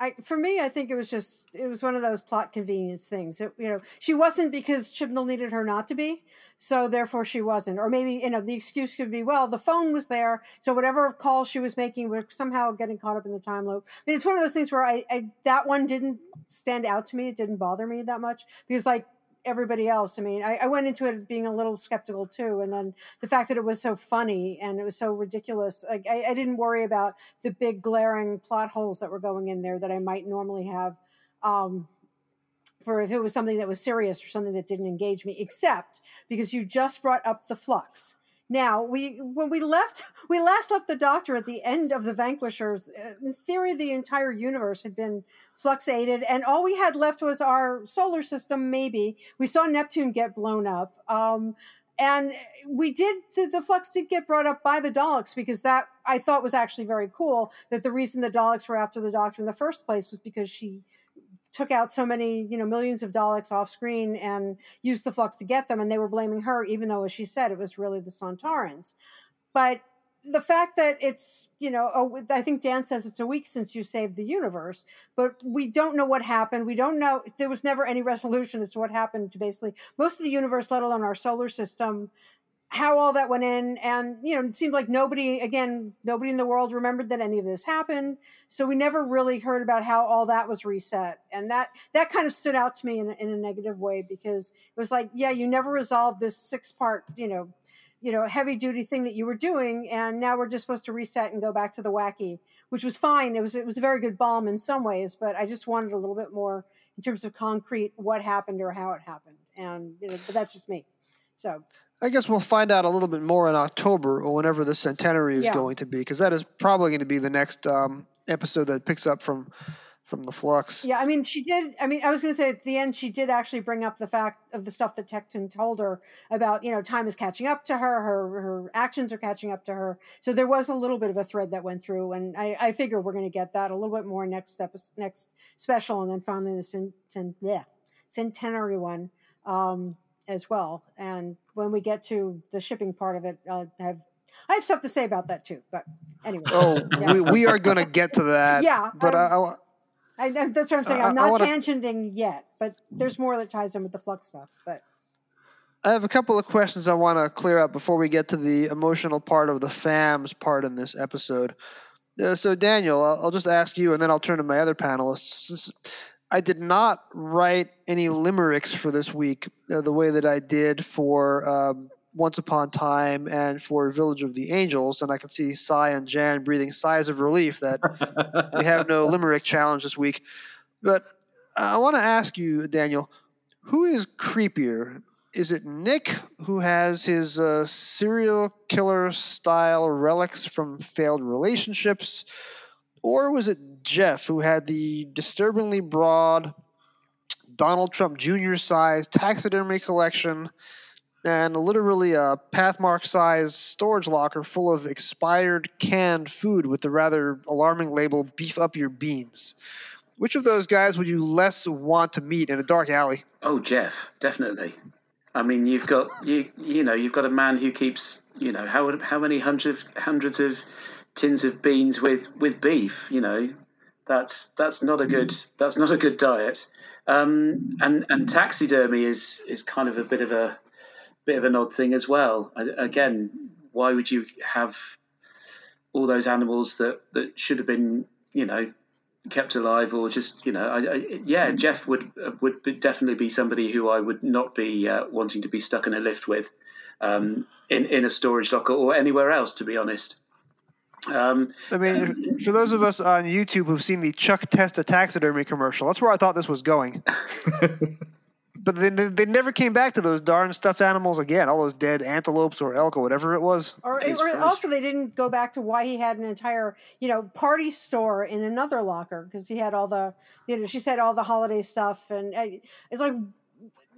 I, for me, I think it was just, it was one of those plot convenience things. It, you know, she wasn't because Chibnall needed her not to be, so therefore she wasn't. Or maybe, you know, the excuse could be, well, the phone was there, so whatever call she was making was somehow getting caught up in the time loop. But it's one of those things where I, I that one didn't stand out to me. It didn't bother me that much because, like, everybody else. I mean, I, I went into it being a little skeptical too. And then the fact that it was so funny and it was so ridiculous, like I, I didn't worry about the big glaring plot holes that were going in there that I might normally have um, for if it was something that was serious or something that didn't engage me, except because you just brought up the flux. Now, we when we left, we last left the Doctor at the end of The Vanquishers. In theory, the entire universe had been fluxated, and all we had left was our solar system, maybe. We saw Neptune get blown up. Um, and we did, the, the flux did get brought up by the Daleks, because that, I thought, was actually very cool, that the reason the Daleks were after the Doctor in the first place was because she took out so many, you know, millions of Daleks off screen and used the flux to get them. And they were blaming her, even though, as she said, it was really the Sontarans. But the fact that it's, you know, a, I think Dan says it's a week since you saved the universe, but we don't know what happened. We don't know. There was never any resolution as to what happened to basically most of the universe, let alone our solar system, how all that went in. And, you know, it seemed like nobody, again, nobody in the world remembered that any of this happened. So we never really heard about how all that was reset. And that, that kind of stood out to me in, in a negative way, because it was like, yeah, you never resolved this six part, you know, you know, heavy duty thing that you were doing. And now we're just supposed to reset and go back to the wacky, which was fine. It was, it was a very good balm in some ways, but I just wanted a little bit more in terms of concrete, what happened or how it happened. And, you know, but that's just me. So I guess we'll find out a little bit more in October or whenever the centenary is yeah. going to be, because that is probably going to be the next um, episode that picks up from from the flux. Yeah, I mean, she did. I mean, I was going to say at the end, she did actually bring up the fact of the stuff that Tecton told her about, you know, time is catching up to her, her, her actions are catching up to her. So there was a little bit of a thread that went through, and I, I figure we're going to get that a little bit more next episode, next special, and then finally the cent- cent- yeah, centenary one. Um, as well. And when we get to the shipping part of it, I'll have, I have stuff to say about that too, but anyway. Oh, yeah. we, we are going to get to that. Yeah. But um, I, I, I, that's what I'm saying. I, I'm not wanna... tangenting yet, but there's more that ties in with the flux stuff, but I have a couple of questions I want to clear up before we get to the emotional part of the F A Ms part in this episode. Uh, so Daniel, I'll, I'll just ask you, and then I'll turn to my other panelists. I did not write any limericks for this week uh, the way that I did for um, Once Upon Time and for Village of the Angels, and I could see Cy and Jan breathing sighs of relief that we have no limerick challenge this week. But I want to ask you, Daniel, who is creepier? Is it Nick, who has his uh, serial killer style relics from failed relationships, or was it Jeff, who had the disturbingly broad Donald Trump Junior size taxidermy collection and literally a Pathmark size storage locker full of expired canned food with the rather alarming label, beef up your beans? Which of those guys would you less want to meet in a dark alley? Oh, Jeff, definitely. I mean, you've got, you you know, you've got a man who keeps, you know, how how many hundreds, hundreds of tins of beans with, with beef, you know. That's that's not a good that's not a good diet, um, and and taxidermy is, is kind of a bit of a bit of an odd thing as well. I, again, why would you have all those animals that, that should have been, you know, kept alive or just, you know, I, I, yeah, Jeff would would be, definitely be somebody who I would not be uh, wanting to be stuck in a lift with, um, in in a storage locker or anywhere else, to be honest. Um, I mean, um, for those of us on YouTube who've seen the Chuck Testa taxidermy commercial, that's where I thought this was going. But they, they, they never came back to those darn stuffed animals again, all those dead antelopes or elk or whatever it was. Or, or also they didn't go back to why he had an entire, you know, party store in another locker, because he had all the, you know, she said all the holiday stuff. And uh, it's like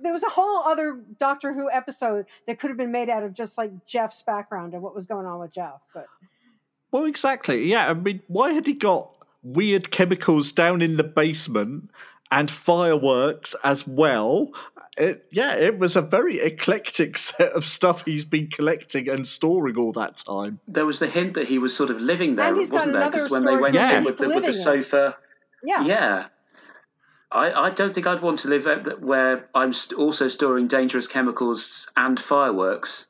there was a whole other Doctor Who episode that could have been made out of just like Jeff's background and what was going on with Jeff, but... Well, exactly. Yeah, I mean, why had he got weird chemicals down in the basement and fireworks as well? It, yeah, it was a very eclectic set of stuff he's been collecting and storing all that time. There was the hint that he was sort of living there, wasn't there? Because when they went yeah. in with the, with the sofa. Yeah. Yeah. I, I don't think I'd want to live where I'm also storing dangerous chemicals and fireworks.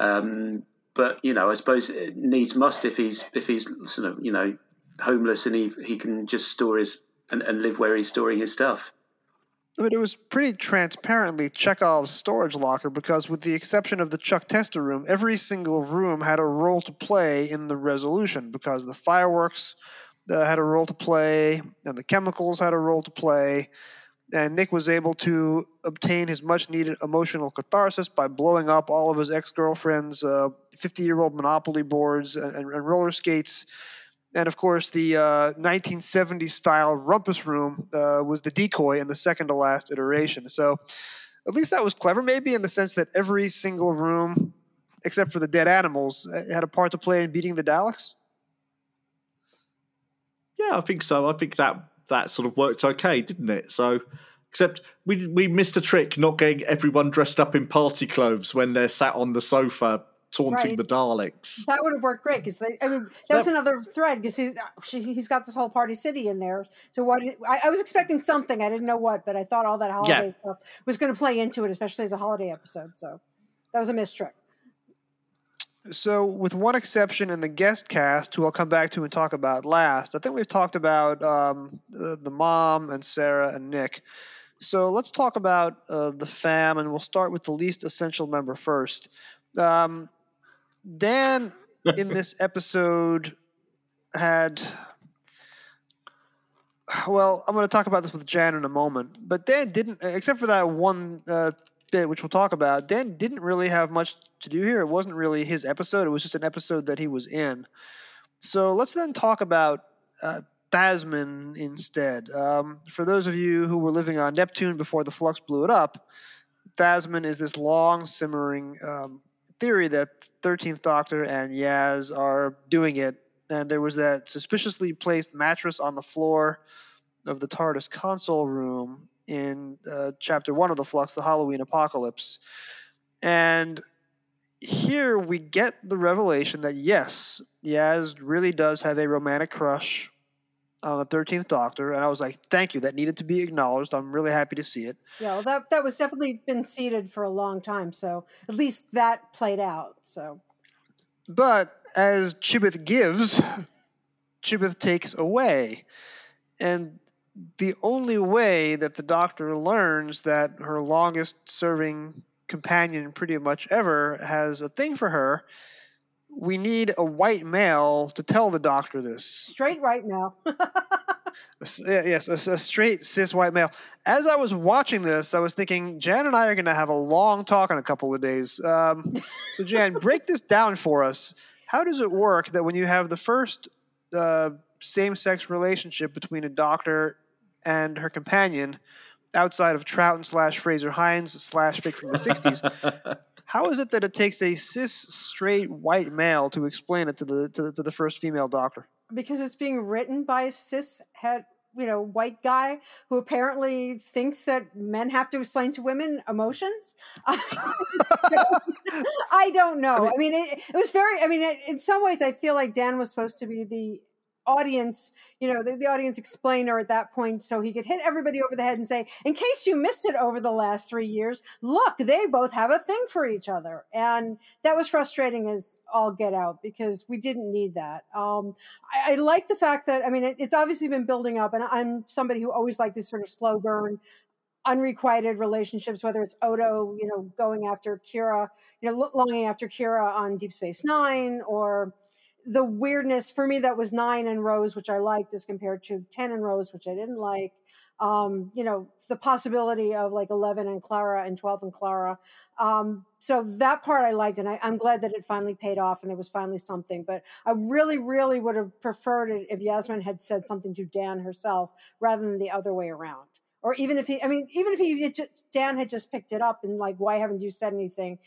Um But, you know, I suppose needs must if he's if he's sort of, you know, homeless and he he can just store his and, and live where he's storing his stuff. I mean, it was pretty transparently Chekhov's storage locker, because with the exception of the Chuck Testa room, every single room had a role to play in the resolution, because the fireworks uh, had a role to play and the chemicals had a role to play. And Nick was able to obtain his much-needed emotional catharsis by blowing up all of his ex-girlfriend's uh, fifty-year-old Monopoly boards and, and roller skates. And, of course, the uh, nineteen seventies-style rumpus room uh, was the decoy in the second-to-last iteration. So at least that was clever, maybe, in the sense that every single room, except for the dead animals, had a part to play in beating the Daleks? Yeah, I think so. I think that... that sort of worked okay, didn't it? So, except we we missed a trick not getting everyone dressed up in party clothes when they're sat on the sofa taunting right. the Daleks. That would have worked great because I mean that, that was another thread because he's she, he's got this whole party city in there. So what I, I was expecting something I didn't know what, but I thought all that holiday yeah. stuff was going to play into it, especially as a holiday episode. So that was a missed trick. So with one exception in the guest cast, who I'll come back to and talk about last, I think we've talked about um, the, the mom and Sarah and Nick. So let's talk about uh, the fam, and we'll start with the least essential member first. Um, Dan, in this episode, had – well, I'm going to talk about this with Jan in a moment. But Dan didn't – except for that one uh, bit, which we'll talk about, Dan didn't really have much – to do here. It wasn't really his episode. It was just an episode that he was in. So let's then talk about uh, Basman instead. Um, for those of you who were living on Neptune before the flux blew it up, Basman is this long simmering um, theory that thirteenth Doctor and Yaz are doing it. And there was that suspiciously placed mattress on the floor of the TARDIS console room in uh, chapter one of the flux, the Halloween apocalypse. And here we get the revelation that, yes, Yaz really does have a romantic crush on the thirteenth Doctor. And I was like, thank you. That needed to be acknowledged. I'm really happy to see it. Yeah, well, that, that was definitely been seeded for a long time. So at least that played out. So, but as Chibnall gives, Chibnall takes away. And the only way that the Doctor learns that her longest-serving companion pretty much ever has a thing for her, we need a white male to tell the Doctor this. Straight white male. Yes, a, a straight cis white male. As I was watching this, I was thinking, Jan and I are going to have a long talk in a couple of days. Um, so Jan, break this down for us. How does it work that when you have the first uh, same-sex relationship between a Doctor and her companion, outside of Troughton slash Fraser Hines slash Vic from the sixties, how is it that it takes a cis straight white male to explain it to the to the, to the first female Doctor? Because it's being written by a cis head, you know, white guy who apparently thinks that men have to explain to women emotions. I don't know. I mean, I mean it, it was very. I mean, it, in some ways, I feel like Dan was supposed to be the audience, you know, the, the audience explainer at that point, so he could hit everybody over the head and say, in case you missed it over the last three years, look, they both have a thing for each other. And that was frustrating as all get out because we didn't need that. Um, I, I like the fact that, I mean, it, it's obviously been building up, and I'm somebody who always liked this sort of slow burn, unrequited relationships, whether it's Odo, you know, going after Kira, you know, longing after Kira on Deep Space Nine, or the weirdness for me that was nine and Rose, which I liked, as compared to ten and Rose, which I didn't like. Um, you know, the possibility of like eleven and Clara and twelve and Clara. Um, so that part I liked, and I, I'm glad that it finally paid off and there was finally something. But I really, really would have preferred it if Yasmin had said something to Dan herself rather than the other way around. Or even if he, I mean, even if he Dan had just picked it up and like, why haven't you said anything?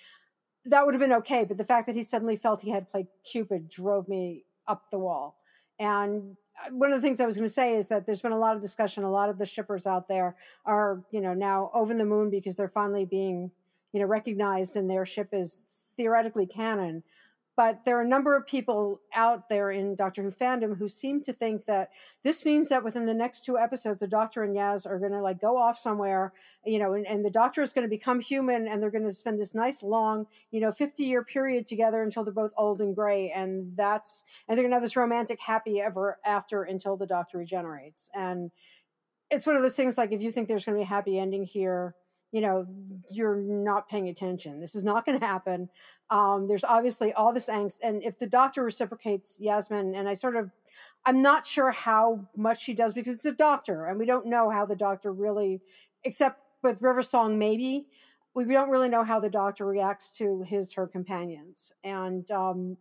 That would have been okay, but the fact that he suddenly felt he had played Cupid drove me up the wall. And one of the things I was going to say is that there's been a lot of discussion. A lot of the shippers out there are, you know, now over the moon because they're finally being, you know, recognized and their ship is theoretically canon. But there are a number of people out there in Doctor Who fandom who seem to think that this means that within the next two episodes, the Doctor and Yaz are going to like go off somewhere, you know, and, and the Doctor is going to become human and they're going to spend this nice long, you know, fifty year period together until they're both old and gray. And that's, and they're going to have this romantic happy ever after until the Doctor regenerates. And it's one of those things like, if you think there's going to be a happy ending here, you know, you're not paying attention. This is not going to happen. Um, there's obviously all this angst. And if the Doctor reciprocates Yasmin, and I sort of, I'm not sure how much she does because it's a Doctor and we don't know how the Doctor really, except with River Song, maybe we don't really know how the Doctor reacts to his, her companions. And, um,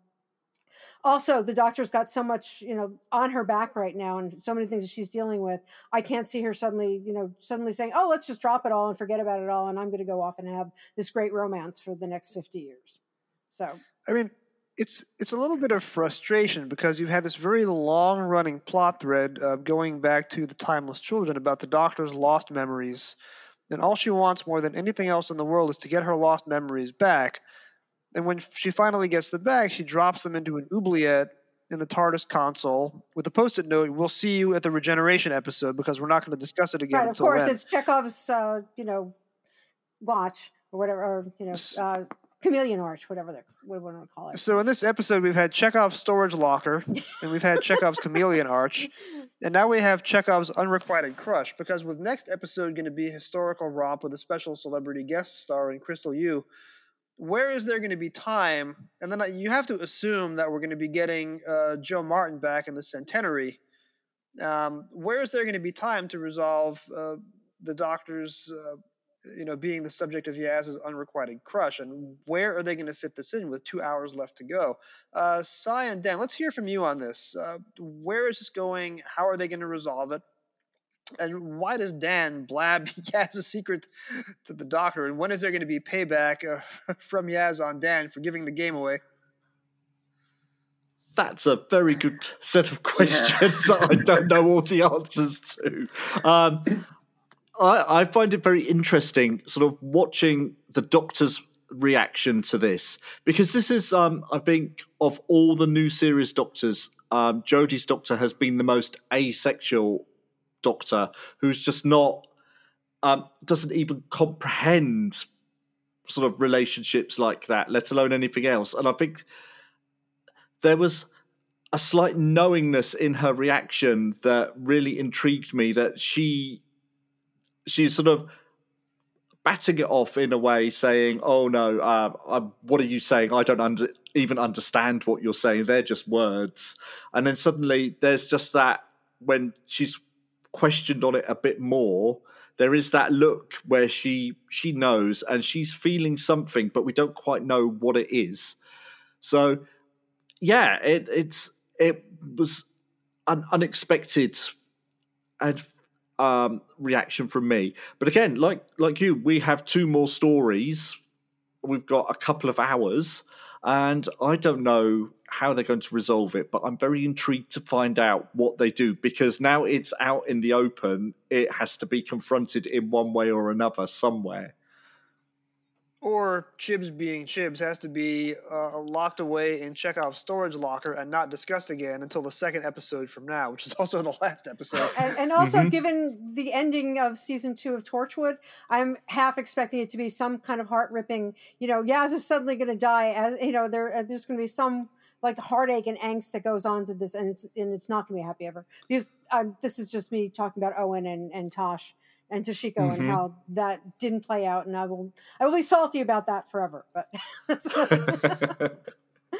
also, the Doctor's got so much, you know, on her back right now and so many things that she's dealing with. I can't see her suddenly, you know, suddenly saying, oh, let's just drop it all and forget about it all. And I'm going to go off and have this great romance for the next fifty years. So, I mean, it's it's a little bit of frustration because you've had this very long-running plot thread uh, going back to the Timeless Children about the Doctor's lost memories. And all she wants more than anything else in the world is to get her lost memories back. And when she finally gets them back, she drops them into an oubliette in the TARDIS console with a post-it note, "We'll see you at the regeneration episode," because we're not going to discuss it again right, until then. Of course, then. It's Chekhov's, uh, you know, watch or whatever, or, you know, uh, chameleon arch, whatever they're, what do we want to call it. So in this episode, we've had Chekhov's storage locker and we've had Chekhov's chameleon arch. And now we have Chekhov's unrequited crush, because with next episode going to be historical romp with a special celebrity guest star in Crystal Yu, where is there going to be time? And then you have to assume that we're going to be getting uh, Joe Martin back in the centenary. Um, where is there going to be time to resolve uh, the Doctor's, uh, you know, being the subject of Yaz's unrequited crush? And where are they going to fit this in with two hours left to go? Uh, Sai and Dan, let's hear from you on this. Uh, where is this going? How are they going to resolve it? And why does Dan blab Yaz's secret to the Doctor? And when is there going to be payback uh, from Yaz on Dan for giving the game away? That's a very good set of questions yeah. that I don't know all the answers to. Um, I, I find it very interesting sort of watching the Doctor's reaction to this, because this is, um, I think, of all the new series Doctors, um, Jodie's Doctor has been the most asexual Doctor, who's just not um doesn't even comprehend sort of relationships like that, let alone anything else. And I think there was a slight knowingness in her reaction that really intrigued me, that she she's sort of batting it off in a way, saying, oh no, uh, I, what are you saying? I don't under, even understand what you're saying. They're just words. And then suddenly there's just that, when she's questioned on it a bit more, there is that look where she she knows and she's feeling something, but we don't quite know what it is. So yeah, it it's it was an unexpected and um reaction from me. But again, like like you, we have two more stories, we've got a couple of hours, and I don't know how they're going to resolve it, but I'm very intrigued to find out what they do, because now it's out in the open. It has to be confronted in one way or another somewhere. Or Chibs being Chibs has to be uh, locked away in Chekhov's storage locker and not discussed again until the second episode from now, which is also the last episode. And, and also, mm-hmm. given the ending of season two of Torchwood, I'm half expecting it to be some kind of heart-ripping, you know, Yaz is suddenly going to die. As you know, there there's going to be some like heartache and angst that goes on to this, and it's and it's not going to be happy ever. Because um, this is just me talking about Owen and, and Tosh. And Toshiko, mm-hmm. and how that didn't play out, and I will I will be salty about that forever. But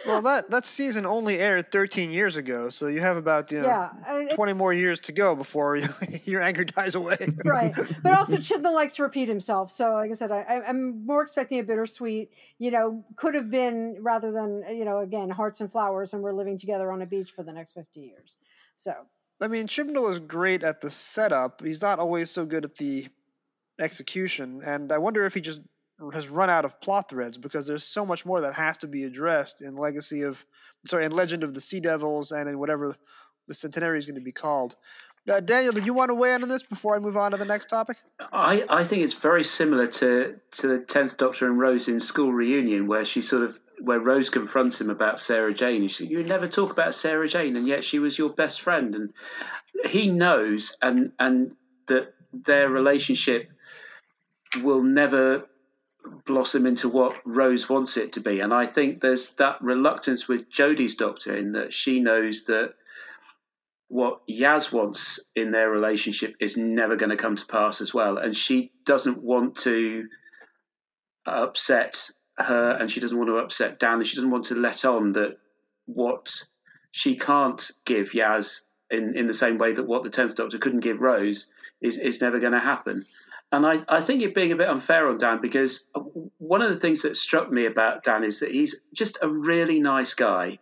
well, that that season only aired thirteen years ago, so you have about you know yeah, it, twenty more years to go before your anger dies away. Right, but also Chibnall likes to repeat himself, so like I said, I, I'm more expecting a bittersweet. You know, could have been rather than you know again hearts and flowers, and we're living together on a beach for the next fifty years. So. I mean, Chibnall is great at the setup. He's not always so good at the execution. And I wonder if he just has run out of plot threads, because there's so much more that has to be addressed in Legacy of, sorry, in Legend of the Sea Devils and in whatever the Centenary is going to be called. Uh, Daniel, did you want to weigh in on this before I move on to the next topic? I, I think it's very similar to, to the tenth Doctor and Rose in School Reunion, where she sort of where Rose confronts him about Sarah Jane. She said, you never talk about Sarah Jane, and yet she was your best friend. And he knows and and that their relationship will never blossom into what Rose wants it to be. And I think there's that reluctance with Jodie's Doctor, in that she knows that what Yaz wants in their relationship is never going to come to pass as well. And she doesn't want to upset her, and she doesn't want to upset Dan, and she doesn't want to let on that what she can't give Yaz in, in the same way that what the tenth Doctor couldn't give Rose is, is never going to happen. And I, I think it being a bit unfair on Dan, because one of the things that struck me about Dan is that he's just a really nice guy,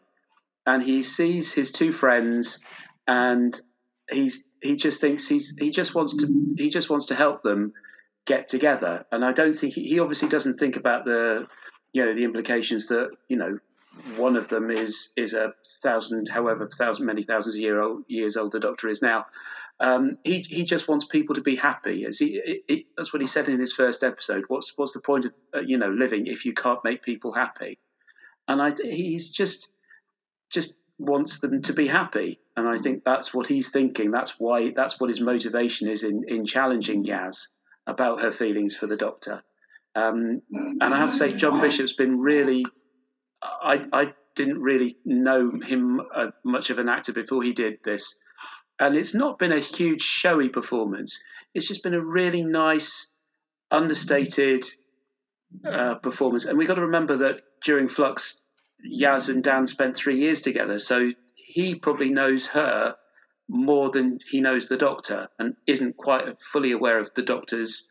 and he sees his two friends and he's he just thinks he's he just wants to he just wants to help them get together. And I don't think he, he obviously doesn't think about the you know the implications that you know one of them is is a thousand, however, thousand, many thousands of year old, years old the Doctor is now. Um, he he just wants people to be happy. As he, it, it, that's what he said in his first episode. What's what's the point of uh, you know living if you can't make people happy? And I he's just just wants them to be happy. And I think that's what he's thinking. That's why that's what his motivation is in in challenging Yaz about her feelings for the Doctor. Um, and I have to say, John Bishop's been really. I I didn't really know him uh, much of an actor before he did this. And it's not been a huge showy performance. It's just been a really nice, understated uh, performance. And we've got to remember that during Flux, Yaz and Dan spent three years together. So he probably knows her more than he knows the Doctor and isn't quite fully aware of the Doctor's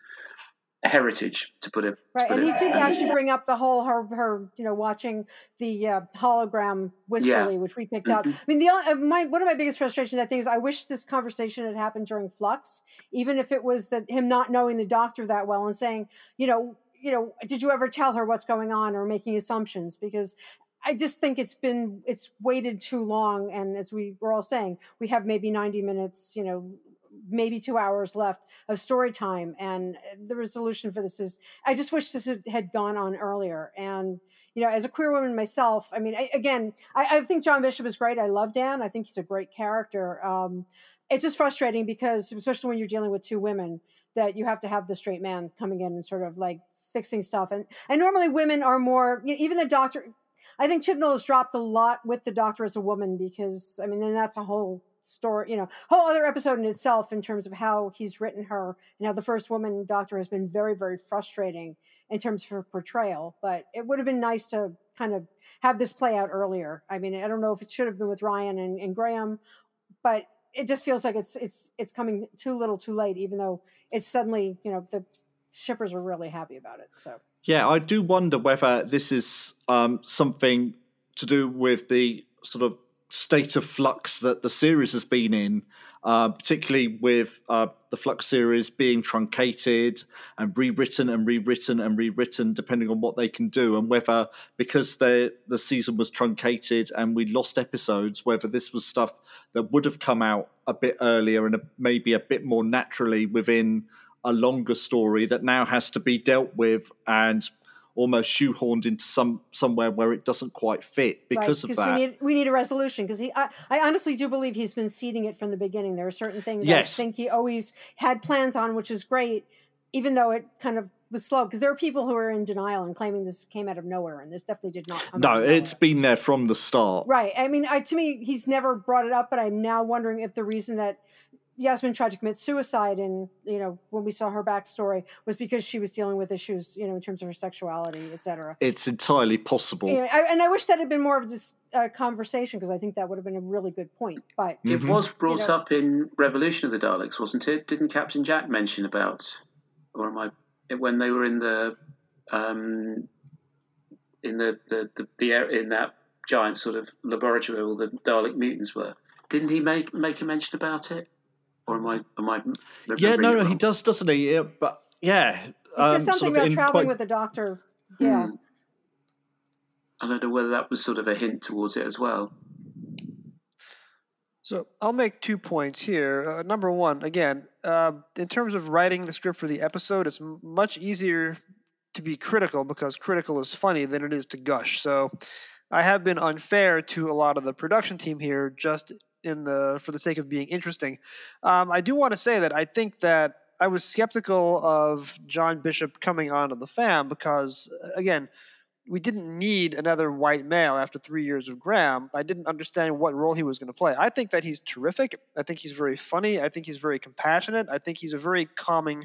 heritage, to put it right. And he did actually bring up the whole her her you know watching the uh, hologram wistfully, yeah. which we picked mm-hmm. up. I mean, the uh, my one of my biggest frustrations I think is I wish this conversation had happened during Flux, even if it was that him not knowing the Doctor that well and saying, you know, you know, did you ever tell her what's going on, or making assumptions, because I just think it's been it's waited too long, and as we were all saying, we have maybe ninety minutes, you know. maybe two hours left of story time. And the resolution for this is, I just wish this had gone on earlier. And, you know, as a queer woman myself, I mean, I, again, I, I think John Bishop is great. I love Dan. I think he's a great character. Um, it's just frustrating because, especially when you're dealing with two women, that you have to have the straight man coming in and sort of like fixing stuff. And, and normally women are more, you know, even the Doctor, I think Chibnall has dropped a lot with the Doctor as a woman, because, I mean, then that's a whole story, you know, whole other episode in itself in terms of how he's written her. You know, the first woman Doctor has been very, very frustrating in terms of her portrayal, but it would have been nice to kind of have this play out earlier. I mean, I don't know if it should have been with Ryan and, and Graham, but it just feels like it's, it's, it's coming too little too late, even though it's suddenly, you know, the shippers are really happy about it. So, yeah, I do wonder whether this is um, something to do with the sort of state of flux that the series has been in, uh, particularly with uh, the Flux series being truncated and rewritten and rewritten and rewritten, depending on what they can do, and whether, because the the season was truncated and we lost episodes, whether this was stuff that would have come out a bit earlier and a, maybe a bit more naturally within a longer story that now has to be dealt with and almost shoehorned into some somewhere where it doesn't quite fit because right, of that. We need, we need a resolution, because he. I, I honestly do believe he's been seeding it from the beginning. There are certain things yes. I think he always had plans on, which is great, even though it kind of was slow. Because there are people who are in denial and claiming this came out of nowhere, and this definitely did not come no, out of nowhere. No, it's been there from the start. Right. I mean, I, to me, he's never brought it up, but I'm now wondering if the reason that Yasmin tried to commit suicide, and you know, when we saw her backstory, was because she was dealing with issues, you know, in terms of her sexuality, et cetera. It's entirely possible. And I, and I wish that had been more of this uh, conversation, because I think that would have been a really good point. But it mm-hmm. was brought you know, up in Revolution of the Daleks, wasn't it? Didn't Captain Jack mention about, or am I when they were in the, um, in the the the, the air, in that giant sort of laboratory where all the Dalek mutants were? Didn't he make make a mention about it? Or am I? Am I yeah, no, no, he does, doesn't he? Yeah, but yeah, um, it's just something sort of about traveling quite... with the Doctor. Yeah, mm. I don't know whether that was sort of a hint towards it as well. So I'll make two points here. Uh, number one, again, uh, in terms of writing the script for the episode, it's m- much easier to be critical, because critical is funny, than it is to gush. So I have been unfair to a lot of the production team here, just. In the for the sake of being interesting. Um, I do want to say that I think that I was skeptical of John Bishop coming onto the fam because, again, we didn't need another white male after three years of Graham. I didn't understand what role he was going to play. I think that he's terrific. I think he's very funny. I think he's very compassionate. I think he's a very calming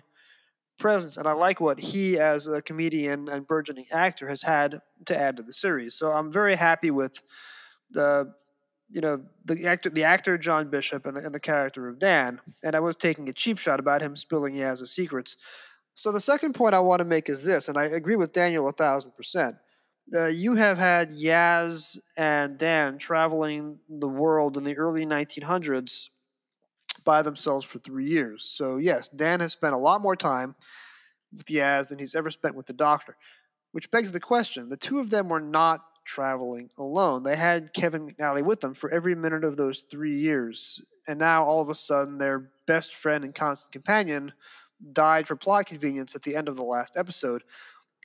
presence, and I like what he, as a comedian and burgeoning actor, has had to add to the series. So I'm very happy with the... you know, the actor, the actor John Bishop and the, and the character of Dan. And I was taking a cheap shot about him spilling Yaz's secrets. So the second point I want to make is this, and I agree with Daniel a thousand percent. Uh, you have had Yaz and Dan traveling the world in the early nineteen hundreds by themselves for three years. So yes, Dan has spent a lot more time with Yaz than he's ever spent with the Doctor, which begs the question, the two of them were not traveling alone. They had Kevin McNally with them for every minute of those three years, and now all of a sudden their best friend and constant companion died for plot convenience at the end of the last episode.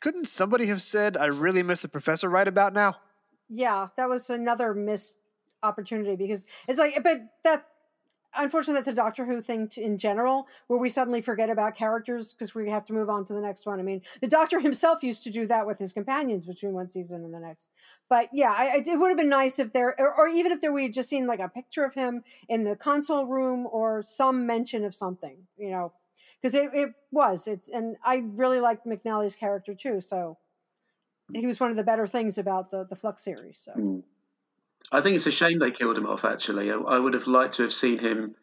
Couldn't somebody have said, I really miss the professor right about now? Yeah, that was another missed opportunity, because it's like, but that, unfortunately, that's a Doctor Who thing to, in general, where we suddenly forget about characters because we have to move on to the next one. I mean, the Doctor himself used to do that with his companions between one season and the next. But yeah, I, it would have been nice if there, or, or even if there, we had just seen like a picture of him in the console room or some mention of something, you know, because it, it was, it, and I really liked McNally's character too. So he was one of the better things about the, the Flux series. So. Mm. I think it's a shame they killed him off, actually. I, I would have liked to have seen him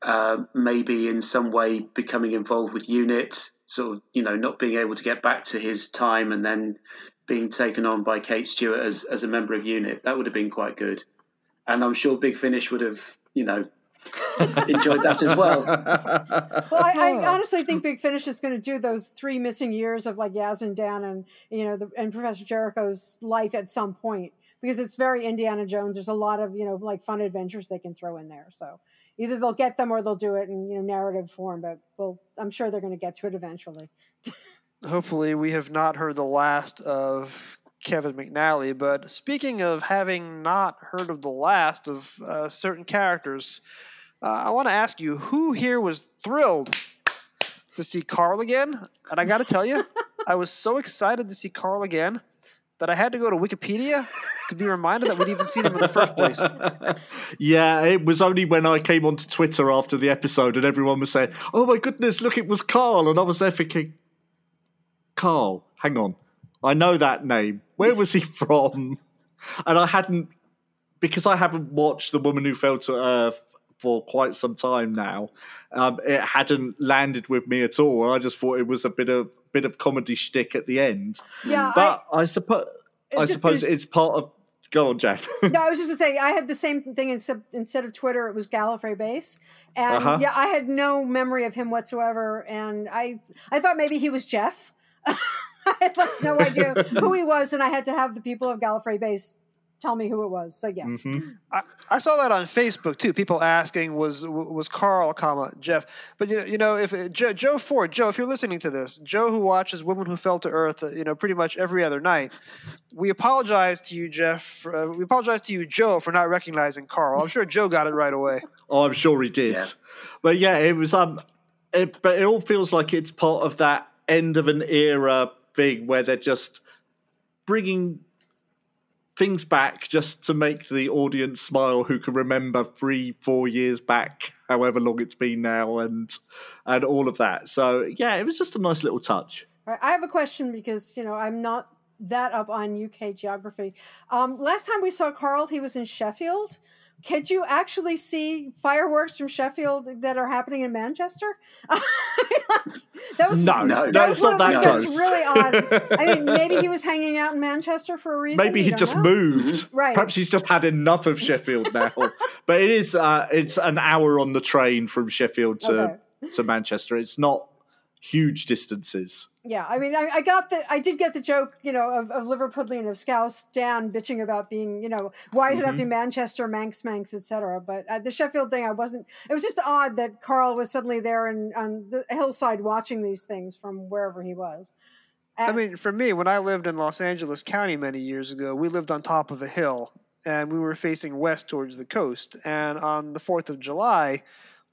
uh, maybe in some way becoming involved with UNIT, sort of, you know, not being able to get back to his time and then being taken on by Kate Stewart as, as a member of UNIT. That would have been quite good. And I'm sure Big Finish would have, you know, enjoyed that as well. Well, I, I honestly think Big Finish is going to do those three missing years of like Yaz and Dan and, you know, the, and Professor Jericho's life at some point. Because it's very Indiana Jones. There's a lot of, you know, like fun adventures they can throw in there. So either they'll get them or they'll do it in, you know, narrative form. But well, I'm sure they're going to get to it eventually. Hopefully we have not heard the last of Kevin McNally. But speaking of having not heard of the last of uh, certain characters, uh, I want to ask you, who here was thrilled to see Carl again? And I got to tell you, I was so excited to see Carl again that I had to go to Wikipedia to be reminded that we'd even seen him in the first place. Yeah, it was only when I came onto Twitter after the episode and everyone was saying, oh my goodness, look, it was Carl. And I was there thinking, Carl, hang on. I know that name. Where was he from? And I hadn't, because I haven't watched The Woman Who Fell to Earth for quite some time now, um, it hadn't landed with me at all. I just thought it was a bit of, bit of comedy shtick at the end. Yeah, but I, I, suppo- I suppose gonna, it's part of... Go on, Jack. No, I was just going to say, I had the same thing. Instead of Twitter, it was Gallifrey Base. And uh-huh. yeah, I had no memory of him whatsoever. And I, I thought maybe he was Jeff. I had like, no idea who he was. And I had to have the people of Gallifrey Base tell me who it was. So, yeah. Mm-hmm. I, I saw that on Facebook, too. People asking, was was Carl, comma, Jeff. But, you know, you know if uh, Joe, Joe Ford, Joe, if you're listening to this, Joe, who watches Women Who Fell to Earth, uh, you know, pretty much every other night, we apologize to you, Jeff. Uh, we apologize to you, Joe, for not recognizing Carl. I'm sure Joe got it right away. Oh, I'm sure he did. Yeah. But, yeah, it was – um, it, but it all feels like it's part of that end of an era thing where they're just bringing – things back just to make the audience smile who can remember three, four years back, however long it's been now, and and all of that. So, yeah, it was just a nice little touch. All right, I have a question because, you know, I'm not that up on U K geography. Um, last time we saw Carl, he was in Sheffield. Could you actually see fireworks from Sheffield that are happening in Manchester? that was no, no, that no was it's not that me, close. That was really odd. I mean, maybe he was hanging out in Manchester for a reason. Maybe he just know. moved. Right. Perhaps he's just had enough of Sheffield now. But it is, uh, it's an hour on the train from Sheffield to okay. to Manchester. It's not huge distances. Yeah, I mean, I, I got the, I did get the joke, you know, of, of Liverpudlian, of Scouse Dan bitching about being, you know, why does mm-hmm. it have to be Manchester, Manx, Manx, et cetera. But uh, the Sheffield thing, I wasn't. It was just odd that Carl was suddenly there and on the hillside watching these things from wherever he was. And, I mean, for me, when I lived in Los Angeles County many years ago, we lived on top of a hill, and we were facing west towards the coast. And on the fourth of July.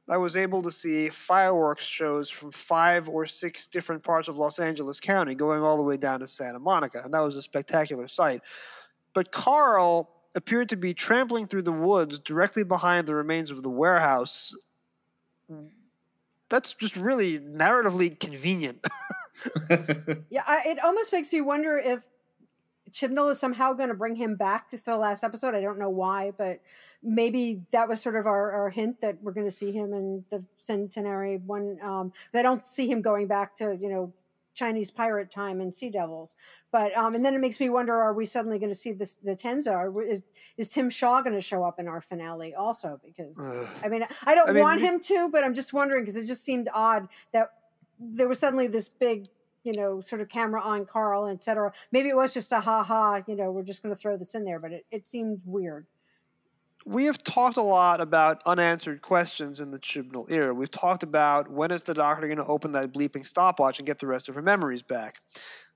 I was able to see fireworks shows from five or six different parts of Los Angeles County going all the way down to Santa Monica, and that was a spectacular sight. But Carl appeared to be trampling through the woods directly behind the remains of the warehouse. That's just really narratively convenient. Yeah, I, it almost makes me wonder if Chibnall is somehow going to bring him back to the last episode. I don't know why, but maybe that was sort of our, our hint that we're going to see him in the centenary one. Um, I don't see him going back to, you know, Chinese pirate time and Sea Devils. But, um, and then it makes me wonder, are we suddenly going to see this, the Tenza? Is, is Tim Shaw going to show up in our finale also? Because, Ugh. I mean, I don't I mean, want him to, but I'm just wondering because it just seemed odd that there was suddenly this big you know, sort of camera on Carl, et cetera. Maybe it was just a ha-ha, you know, we're just going to throw this in there, but it, it seemed weird. We have talked a lot about unanswered questions in the Chibnall era. We've talked about when is the Doctor going to open that bleeping stopwatch and get the rest of her memories back.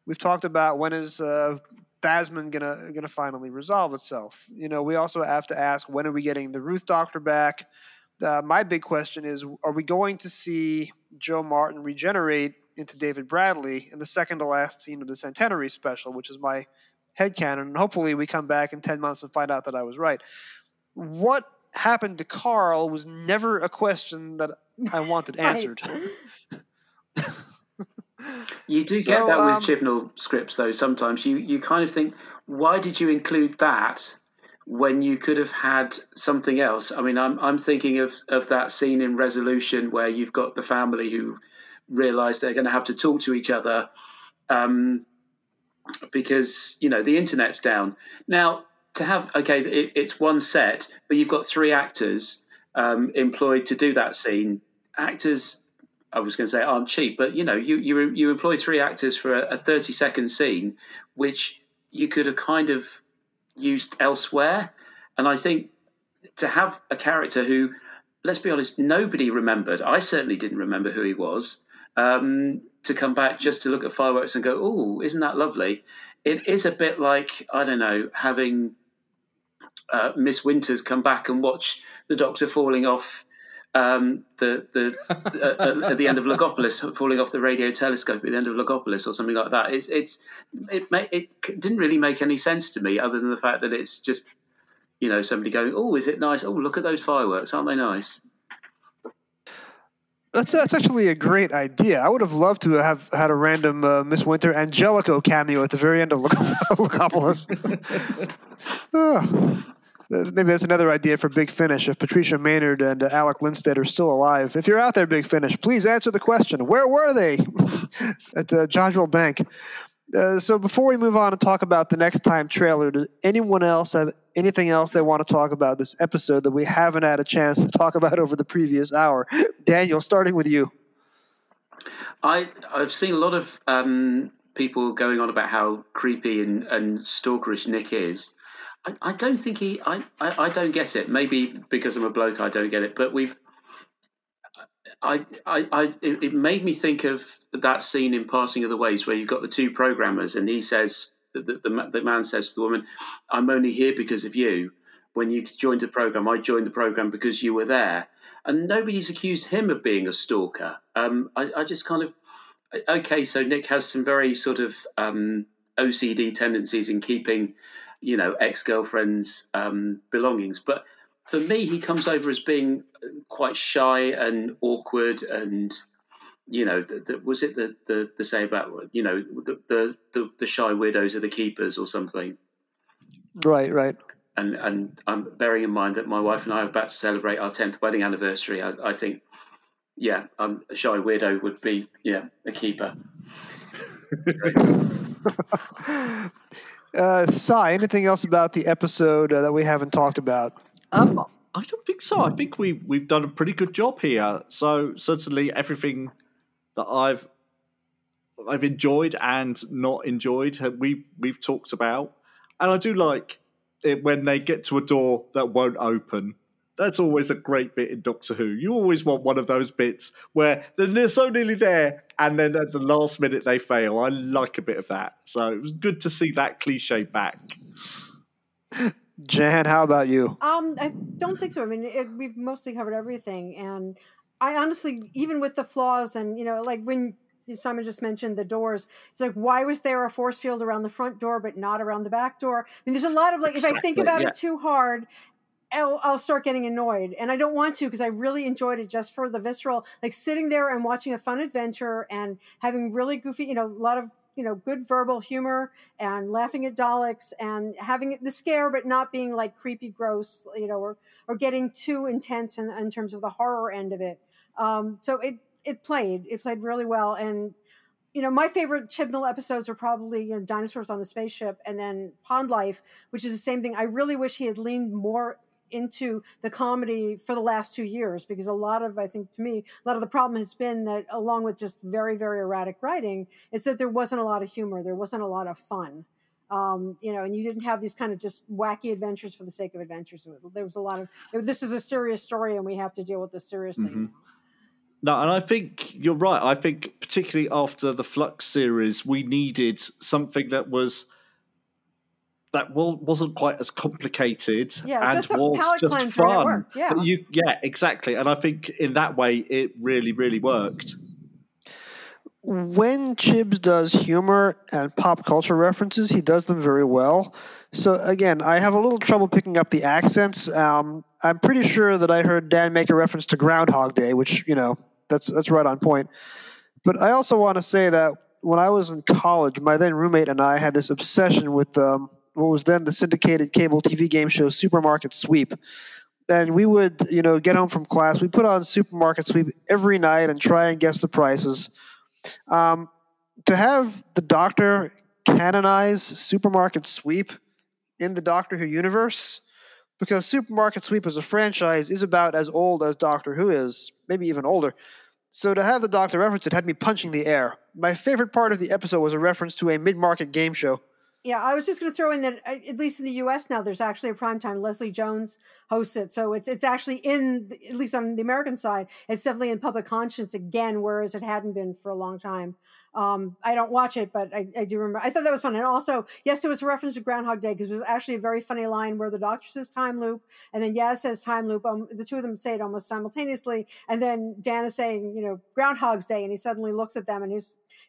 We've talked about when is uh, Phasmin going to finally resolve itself. You know, we also have to ask, when are we getting the Ruth Doctor back? Uh, my big question is, are we going to see Joe Martin regenerate into David Bradley in the second to last scene of the Centenary special, which is my headcanon, and hopefully we come back in ten months and find out that I was right. What happened to Carl was never a question that I wanted answered. You do so, get that um, with Chibnall scripts, though. Sometimes you, you kind of think, why did you include that when you could have had something else? I mean, I'm I'm thinking of, of that scene in Resolution where you've got the family who realise they're going to have to talk to each other um, because, you know, the internet's down. Now, to have, okay, it, it's one set, but you've got three actors um, employed to do that scene. Actors, I was going to say, aren't cheap, but you know, you you, you employ three actors for a thirty-second scene, which you could have kind of used elsewhere. And I think to have a character who, let's be honest, nobody remembered. I certainly didn't remember who he was. Um, to come back just to look at fireworks and go, oh, isn't that lovely? It is a bit like, I don't know, having Uh, Miss Winters come back and watch the Doctor falling off um, the the uh, at the end of Logopolis, falling off the radio telescope at the end of Logopolis or something like that. It's it's it may, it didn't really make any sense to me other than the fact that it's just, you know, somebody going, oh, is it nice? Oh, look at those fireworks, aren't they nice? That's that's actually a great idea. I would have loved to have had a random uh, Miss Winter Angelico cameo at the very end of Logopolis. oh. Maybe that's another idea for Big Finish. If Patricia Maynard and uh, Alec Lindstedt are still alive, if you're out there, Big Finish, please answer the question. Where were they at uh, Jodrell Bank? Uh, so before we move on and talk about the next time trailer, does anyone else have anything else they want to talk about this episode that we haven't had a chance to talk about over the previous hour? Daniel, starting with you. I, I've seen a lot of um, people going on about how creepy and, and stalkerish Nick is. I, I don't think he... I, I, I don't get it. Maybe because I'm a bloke, I don't get it. But we've... I, I, I, it made me think of that scene in Passing of the Ways where you've got the two programmers and he says, the, the, the man says to the woman, I'm only here because of you. When you joined the program, I joined the program because you were there. And nobody's accused him of being a stalker. Um, I, I just kind of, okay, so Nick has some very sort of um, O C D tendencies in keeping, you know, ex-girlfriend's um, belongings. But for me, he comes over as being quite shy and awkward, and you know, the, the, was it the, the the say about you know the, the the the shy widows are the keepers or something? Right, right. And and I'm bearing in mind that my wife and I are about to celebrate our tenth wedding anniversary. I, I think, yeah, um, a shy weirdo would be yeah a keeper. uh, Sai, anything else about the episode uh, that we haven't talked about? Um, I don't think so. I think we we've done a pretty good job here. So certainly everything that I've I've enjoyed and not enjoyed, we we've talked about. And I do like it when they get to a door that won't open. That's always a great bit in Doctor Who. You always want one of those bits where they're so nearly there, and then at the last minute they fail. I like a bit of that. So it was good to see that cliche back. Jan, how about you? Um, I don't think so. I mean, it, we've mostly covered everything. And I honestly, even with the flaws and, you know, like when Simon just mentioned the doors, it's like, why was there a force field around the front door but not around the back door? I mean, there's a lot of, like, exactly, if I think about yeah. it too hard, I'll, I'll start getting annoyed. And I don't want to, because I really enjoyed it just for the visceral, like sitting there and watching a fun adventure and having really goofy, you know, a lot of, you know, good verbal humor and laughing at Daleks and having the scare, but not being like creepy, gross, you know, or, or getting too intense in, in terms of the horror end of it. Um, so it, it played, it played really well. And, you know, my favorite Chibnall episodes are probably, you know, Dinosaurs on the Spaceship and then Pond Life, which is the same thing. I really wish he had leaned more into the comedy for the last two years, because a lot of, I think to me, a lot of the problem has been that, along with just very, very erratic writing, is that there wasn't a lot of humor. There wasn't a lot of fun. Um, you know, and you didn't have these kind of just wacky adventures for the sake of adventures. There was a lot of, this is a serious story and we have to deal with this seriously. Mm-hmm. No, and I think you're right. I think particularly after the Flux series, we needed something that was, that wasn't quite as complicated yeah, and just was just fun. Yeah. But you, yeah, exactly. And I think in that way, it really, really worked. When Chibs does humor and pop culture references, he does them very well. So, again, I have a little trouble picking up the accents. Um, I'm pretty sure that I heard Dan make a reference to Groundhog Day, which, you know, that's that's right on point. But I also want to say that when I was in college, my then roommate and I had this obsession with um, what was then the syndicated cable T V game show Supermarket Sweep. And we would, you know, get home from class. We put on Supermarket Sweep every night and try and guess the prices. Um, to have the Doctor canonize Supermarket Sweep in the Doctor Who universe, because Supermarket Sweep as a franchise is about as old as Doctor Who is, maybe even older. So to have the Doctor reference it had me punching the air. My favorite part of the episode was a reference to a mid-market game show. Yeah, I was just going to throw in that, at least in the U S now, there's actually a primetime. Leslie Jones hosts it. So it's it's actually in, at least on the American side, it's definitely in public conscience again, whereas it hadn't been for a long time. Um, I don't watch it, but I, I do remember. I thought that was fun. And also, yes, there was a reference to Groundhog Day, because it was actually a very funny line where the Doctor says time loop, and then Yaz says time loop. Um, the two of them say it almost simultaneously. And then Dan is saying, you know, Groundhog's Day, and he suddenly looks at them and he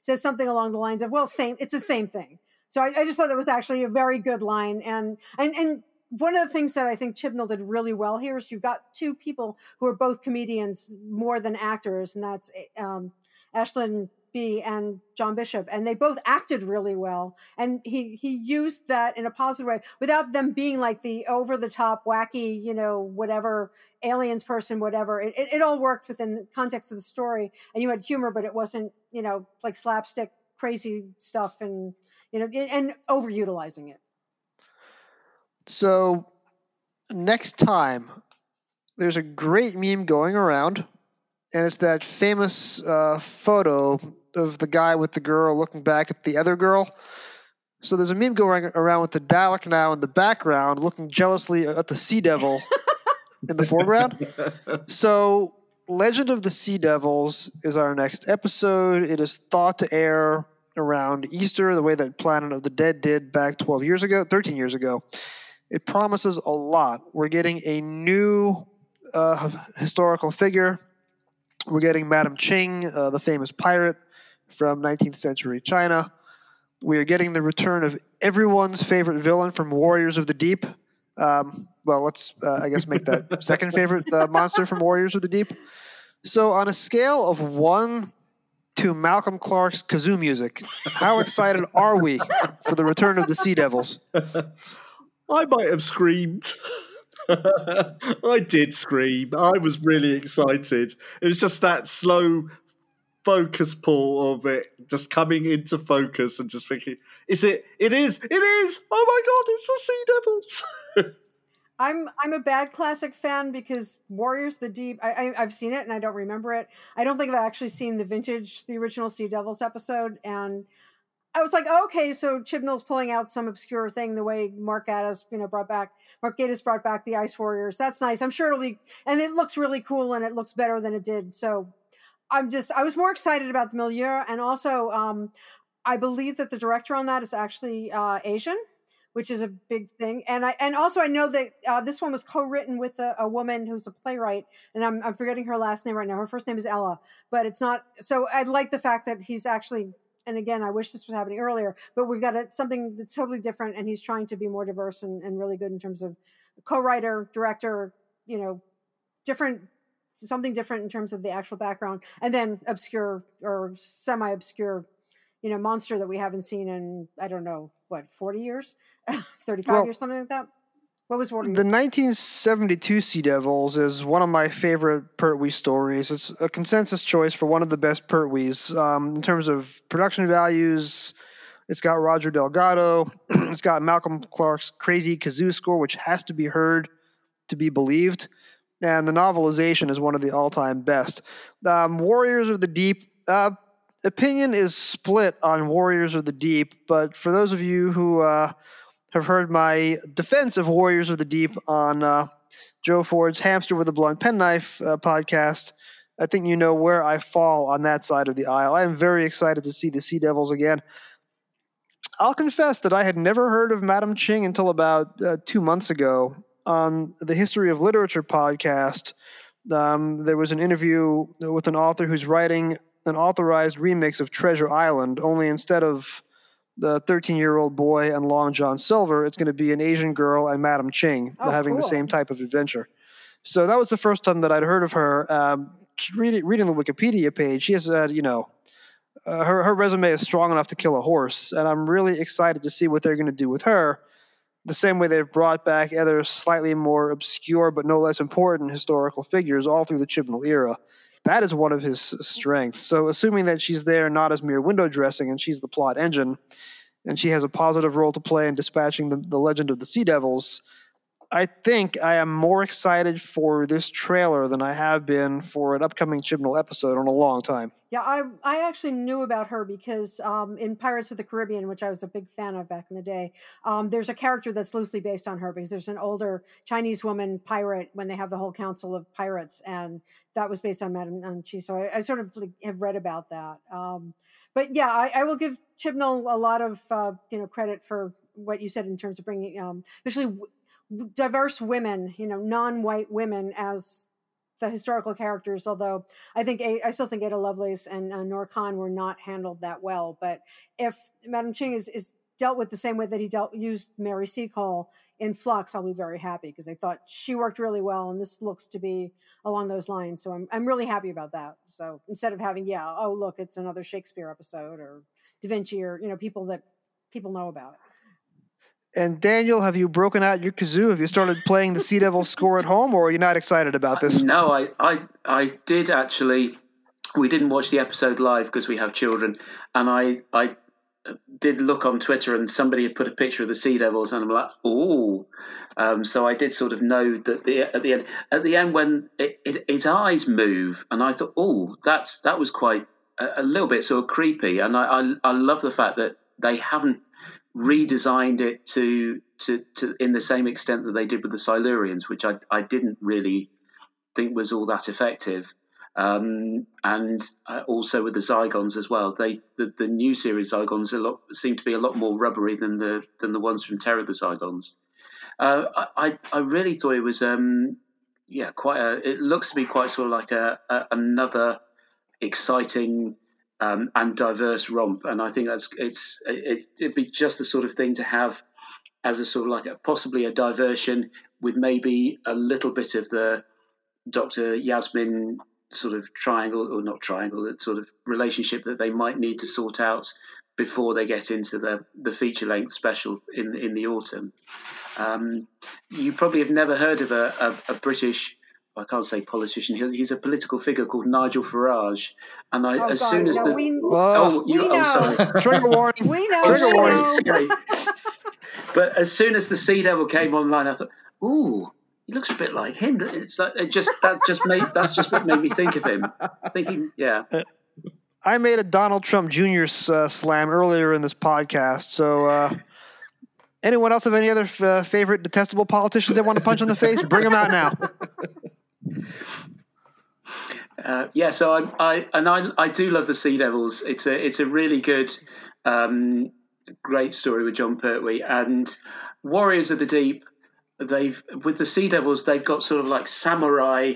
says something along the lines of, well, same. It's the same thing. So I, I just thought that was actually a very good line. And, and and one of the things that I think Chibnall did really well here is you've got two people who are both comedians more than actors, and that's um, Aisling Bea and John Bishop. And they both acted really well. And he, he used that in a positive way without them being like the over-the-top, wacky, you know, whatever, aliens person, whatever. It, it, it all worked within the context of the story. And you had humor, but it wasn't, you know, like slapstick, crazy stuff and... you know, and overutilizing it. So next time, there's a great meme going around, and it's that famous uh, photo of the guy with the girl looking back at the other girl. So there's a meme going around with the Dalek now in the background looking jealously at the Sea Devil in the foreground. So Legend of the Sea Devils is our next episode. It is thought to air around Easter, the way that Planet of the Dead did back twelve years ago, thirteen years ago. It promises a lot. We're getting a new uh, historical figure. We're getting Madame Ching, uh, the famous pirate from nineteenth century China. We are getting the return of everyone's favorite villain from Warriors of the Deep. Um, well, let's, uh, I guess, make that second favorite uh, monster from Warriors of the Deep. So on a scale of one to Malcolm Clark's kazoo music, how excited are we for the return of the Sea Devils? I might have screamed. I did scream. I was really excited. It was just that slow focus pull of it just coming into focus and just thinking, is it? It is. It is. Oh my God, it's the Sea Devils. I'm I'm a bad classic fan because Warriors of the Deep, I, I, I've seen it and I don't remember it. I don't think I've actually seen the vintage, the original Sea Devils episode. And I was like, oh, okay, so Chibnall's pulling out some obscure thing the way Mark Gatiss, you know, brought back, Mark Gatiss brought back the Ice Warriors. That's nice. I'm sure it'll be, and it looks really cool and it looks better than it did. So I'm just, I was more excited about the milieu. And also, um, I believe that the director on that is actually uh, Asian, which is a big thing. And I and also I know that uh, this one was co-written with a, a woman who's a playwright, and I'm, I'm forgetting her last name right now. Her first name is Ella, but it's not. So I like the fact that he's actually, and again, I wish this was happening earlier, but we've got a, something that's totally different, and he's trying to be more diverse and, and really good in terms of co-writer, director, you know, different, something different in terms of the actual background, and then obscure or semi-obscure, you know, monster that we haven't seen in, I don't know, what, forty years? thirty-five well, years, something like that? What was forty years? The nineteen seventy-two Sea Devils is one of my favorite Pertwee stories. It's a consensus choice for one of the best Pertwees. Um, in terms of production values, it's got Roger Delgado. It's got Malcolm Clark's crazy kazoo score, which has to be heard to be believed, and the novelization is one of the all-time best. Um, Warriors of the Deep, uh, opinion is split on Warriors of the Deep, but for those of you who uh, have heard my defense of Warriors of the Deep on uh, Joe Ford's Hamster with a Blunt Pen Knife uh, podcast, I think you know where I fall on that side of the aisle. I am very excited to see the Sea Devils again. I'll confess that I had never heard of Madame Ching until about uh, two months ago on the History of Literature podcast. Um, there was an interview with an author who's writing an authorized remix of Treasure Island, only instead of the thirteen-year-old boy and Long John Silver, it's going to be an Asian girl and Madame Ching oh, having cool. the same type of adventure. So that was the first time that I'd heard of her. Um, read, reading the Wikipedia page, she has, uh, you know, Uh, her, her resume is strong enough to kill a horse, and I'm really excited to see what they're going to do with her, the same way they've brought back other slightly more obscure but no less important historical figures all through the Chibnall era. That is one of his strengths. So assuming that she's there not as mere window dressing and she's the plot engine, and she has a positive role to play in dispatching the, the legend of the Sea Devils, I think I am more excited for this trailer than I have been for an upcoming Chibnall episode in a long time. Yeah, I I actually knew about her because um, in Pirates of the Caribbean, which I was a big fan of back in the day, um, there's a character that's loosely based on her because there's an older Chinese woman pirate when they have the whole council of pirates, and that was based on Madame Ching. So I, I sort of like, have read about that. Um, but yeah, I, I will give Chibnall a lot of uh, you know credit for what you said in terms of bringing, um, especially diverse women, you know, non-white women as the historical characters. Although I think I still think Ada Lovelace and uh, Noor Khan were not handled that well. But if Madame Ching is, is dealt with the same way that he dealt used Mary Seacole in Flux, I'll be very happy because I thought she worked really well, and this looks to be along those lines. So I'm I'm really happy about that. So instead of having yeah, oh look, it's another Shakespeare episode or Da Vinci or you know people that people know about. And Daniel, have you broken out your kazoo? Have you started playing the Sea Devil score at home, or are you not excited about this? No, I, I, I did actually. We didn't watch the episode live because we have children, and I, I did look on Twitter, and somebody had put a picture of the Sea Devils, and I'm like, ooh. Um, so I did sort of know that the at the end, at the end when it, it, its eyes move, and I thought, ooh, that's that was quite a, a little bit sort of creepy, and I, I, I love the fact that they haven't redesigned it to, to to in the same extent that they did with the Silurians, which I, I didn't really think was all that effective. Um, and uh, also with the Zygons as well. They the, the new series Zygons a lot seem to be a lot more rubbery than the than the ones from Terror of the Zygons. Uh, I I really thought it was um yeah quite a it looks to be quite sort of like a, a another exciting. Um, and diverse romp, and I think that's it's it, it'd be just the sort of thing to have as a sort of like a, possibly a diversion with maybe a little bit of the Doctor Yasmin sort of triangle or not triangle that sort of relationship that they might need to sort out before they get into the the feature length special in in the autumn. Um, you probably have never heard of a, a, a British. I can't say politician. He's a political figure called Nigel Farage, and I oh, as God, soon as no, the we, oh, you, we know. oh sorry trigger warning we know, trigger we warning. Know. But as soon as the Sea Devil came online, I thought, ooh, he looks a bit like him. It's like it just that just made that's just what made me think of him. Thinking, yeah. Uh, I made a Donald Trump Junior uh, slam earlier in this podcast, so. Uh, anyone else have any other f- uh, favorite detestable politicians they want to punch in the face? Bring them out now. Uh, yeah, so I, I and I I do love the Sea Devils. It's a it's a really good, um, great story with John Pertwee and Warriors of the Deep. They've with the Sea Devils, they've got sort of like samurai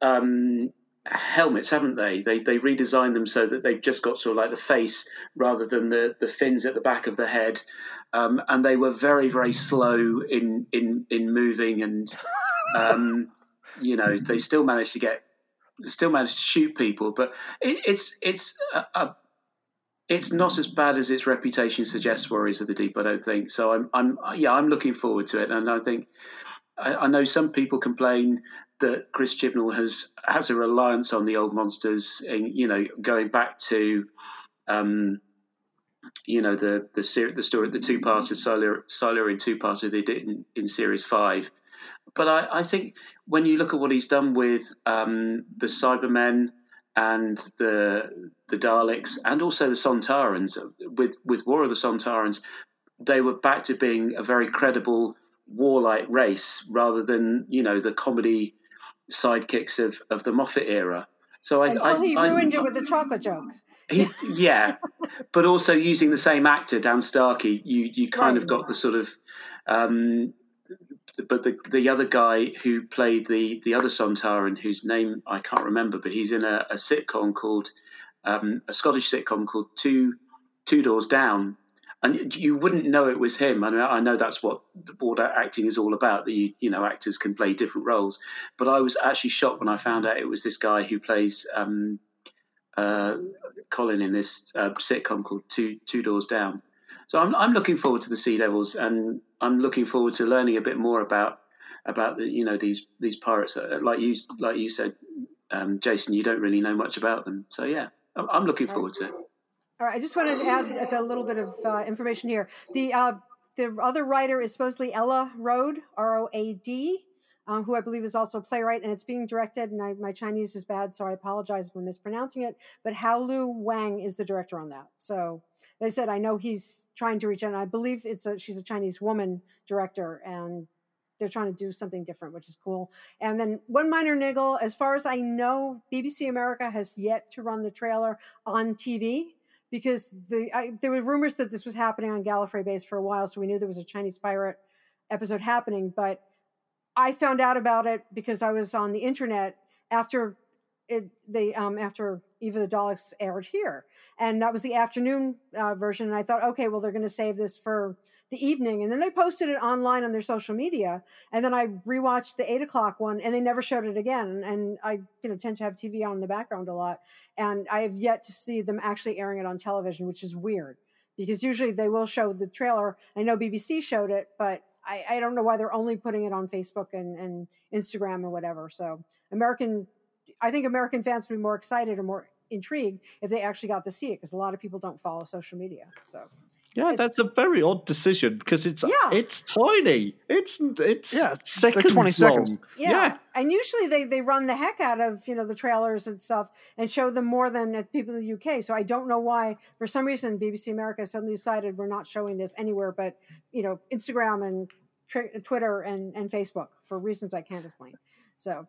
um, helmets, haven't they? They they redesigned them so that they've just got sort of like the face rather than the, the fins at the back of the head, um, and they were very very slow in in in moving and. Um, You know, they still managed to get, still managed to shoot people, but it, it's it's a, a, it's not as bad as its reputation suggests. Warriors of the Deep, I don't think. So I'm I'm yeah, I'm looking forward to it, and I think I, I know some people complain that Chris Chibnall has has a reliance on the old monsters, and you know, going back to, um, you know, the the, the story, the two-parter Silurian two-parter they did in, in series five. But I, I think when you look at what he's done with um, the Cybermen and the the Daleks and also the Sontarans, with, with War of the Sontarans, they were back to being a very credible warlike race rather than, you know, the comedy sidekicks of, of the Moffat era. So I, Until I, he I, ruined I, it with the chocolate joke. He, yeah, but also using the same actor, Dan Starkey, you you kind right. of got the sort of, um, but the the other guy who played the the other Sontaran, whose name I can't remember, but he's in a, a sitcom called, um, a Scottish sitcom called Two Two Doors Down, and you wouldn't know it was him. I mean, I know that's what the board acting is all about, that you you know actors can play different roles, but I was actually shocked when I found out it was this guy who plays. Um, Uh, Colin in this uh, sitcom called Two Two Doors Down. So I'm I'm looking forward to the Sea Devils, and I'm looking forward to learning a bit more about about the, you know, these these pirates. Like you like you said, um, Jason, you don't really know much about them. So yeah, I'm, I'm looking forward to it. All right, I just wanted to add a little bit of uh, information here. The uh, the other writer is supposedly Ella Road, R O A D. Um, who I believe is also a playwright, and it's being directed, and I, my Chinese is bad, so I apologize for mispronouncing it, but Haolu Wang is the director on that. So they said, I know he's trying to reach out, and I believe it's a, she's a Chinese woman director, and they're trying to do something different, which is cool. And then one minor niggle, as far as I know, B B C America has yet to run the trailer on T V, because the I, there were rumors that this was happening on Gallifrey Base for a while, so we knew there was a Chinese pirate episode happening, but I found out about it because I was on the internet after it, they, um, after Eve of the Daleks aired here. And that was the afternoon uh, version. And I thought, okay, well, they're going to save this for the evening. And then they posted it online on their social media. And then I rewatched the eight o'clock one, and they never showed it again. And I, you know, tend to have T V on in the background a lot. And I have yet to see them actually airing it on television, which is weird because usually they will show the trailer. I know B B C showed it, but I, I don't know why they're only putting it on Facebook and, and Instagram and whatever. So American, I think American fans would be more excited or more intrigued if they actually got to see it, because a lot of people don't follow social media. So yeah, that's a very odd decision, because it's yeah. it's tiny. It's it's yeah, seconds like twenty seconds. Long. Yeah. yeah, and usually they they run the heck out of you know the trailers and stuff and show them more than people in the U K. So I don't know why, for some reason, B B C America suddenly decided we're not showing this anywhere but you know Instagram and tri- Twitter and, and Facebook, for reasons I can't explain. So.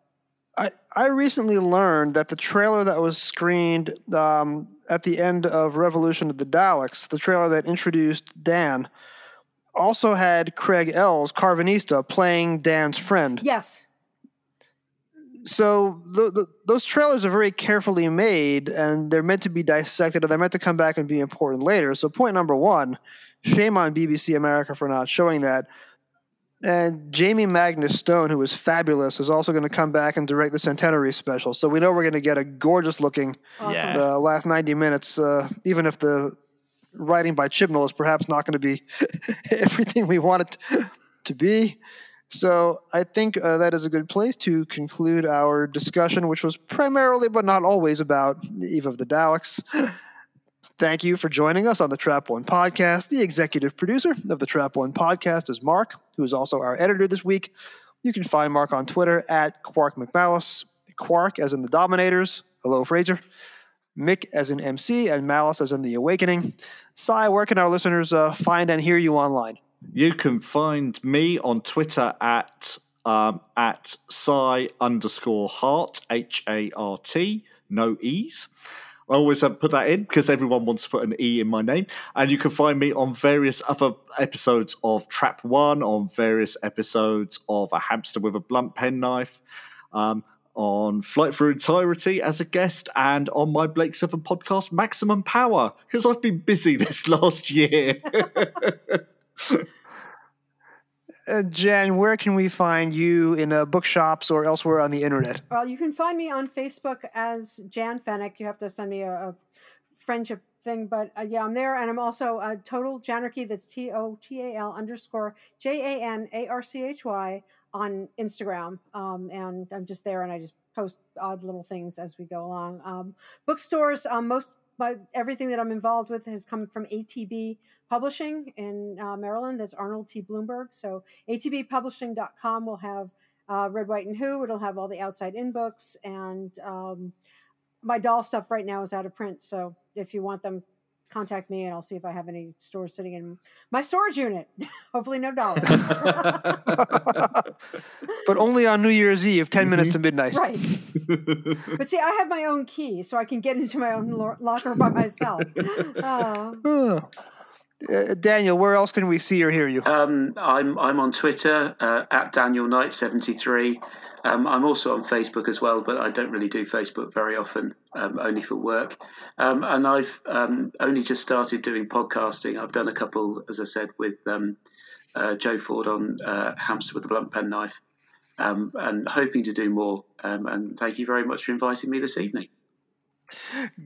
I, I recently learned that the trailer that was screened um, at the end of Resolution of the Daleks, the trailer that introduced Dan, also had Craig Ells, Carvanista, playing Dan's friend. Yes. So the, the, those trailers are very carefully made, and they're meant to be dissected, and they're meant to come back and be important later. So point number one, shame on B B C America for not showing that. And Jamie Magnus Stone, who is fabulous, is also going to come back and direct the Centenary special. So we know we're going to get a gorgeous-looking awesome. uh, last ninety minutes, uh, even if the writing by Chibnall is perhaps not going to be everything we want it to be. So I think uh, that is a good place to conclude our discussion, which was primarily but not always about Eve of the Daleks. Thank you for joining us on the Trap One Podcast. The executive producer of the Trap One Podcast is Mark, who is also our editor this week. You can find Mark on Twitter at Quark McMalice, Quark as in the Dominators, hello Fraser, Mick as in M C, and Malice as in the Awakening. Sai, where can our listeners uh, find and hear you online? You can find me on Twitter at um, at Sai underscore Hart, H A R T, no E's. I always have put that in because everyone wants to put an E in my name. And you can find me on various other episodes of Trap One, on various episodes of A Hamster with a Blunt Pen Knife, um, on Flight Through Entirety as a guest, and on my Blake Seven podcast, Maximum Power, because I've been busy this last year. Uh, Jen, where can we find you in uh, bookshops or elsewhere on the internet? Well, you can find me on Facebook as Jan Fennick. You have to send me a, a friendship thing, but uh, yeah, I'm there. And I'm also uh, Total Janarchy, that's T O T A L underscore J A N A R C H Y on Instagram. Um, and I'm just there, and I just post odd little things as we go along. Um, bookstores, um, most but everything that I'm involved with has come from A T B Publishing in uh, Maryland. That's Arnold T. Bloomberg. So A T B publishing dot com will have uh, Red, White and Who. It'll have all the outside in books. And um, my doll stuff right now is out of print. So if you want them, contact me and I'll see if I have any stores sitting in my storage unit. Hopefully no dollars. But only on New Year's Eve, ten mm-hmm. minutes to midnight. Right. But see, I have my own key, so I can get into my own lo- locker by myself. Uh, uh, Daniel, where else can we see or hear you? Um, I'm I'm on Twitter, uh, at Daniel Knight seventy-three. Um, I'm also on Facebook as well, but I don't really do Facebook very often, um, only for work. Um, and I've um, only just started doing podcasting. I've done a couple, as I said, with um, uh, Joe Ford on uh, Hamster with a Blunt Pen Knife, um, and hoping to do more. Um, and thank you very much for inviting me this evening.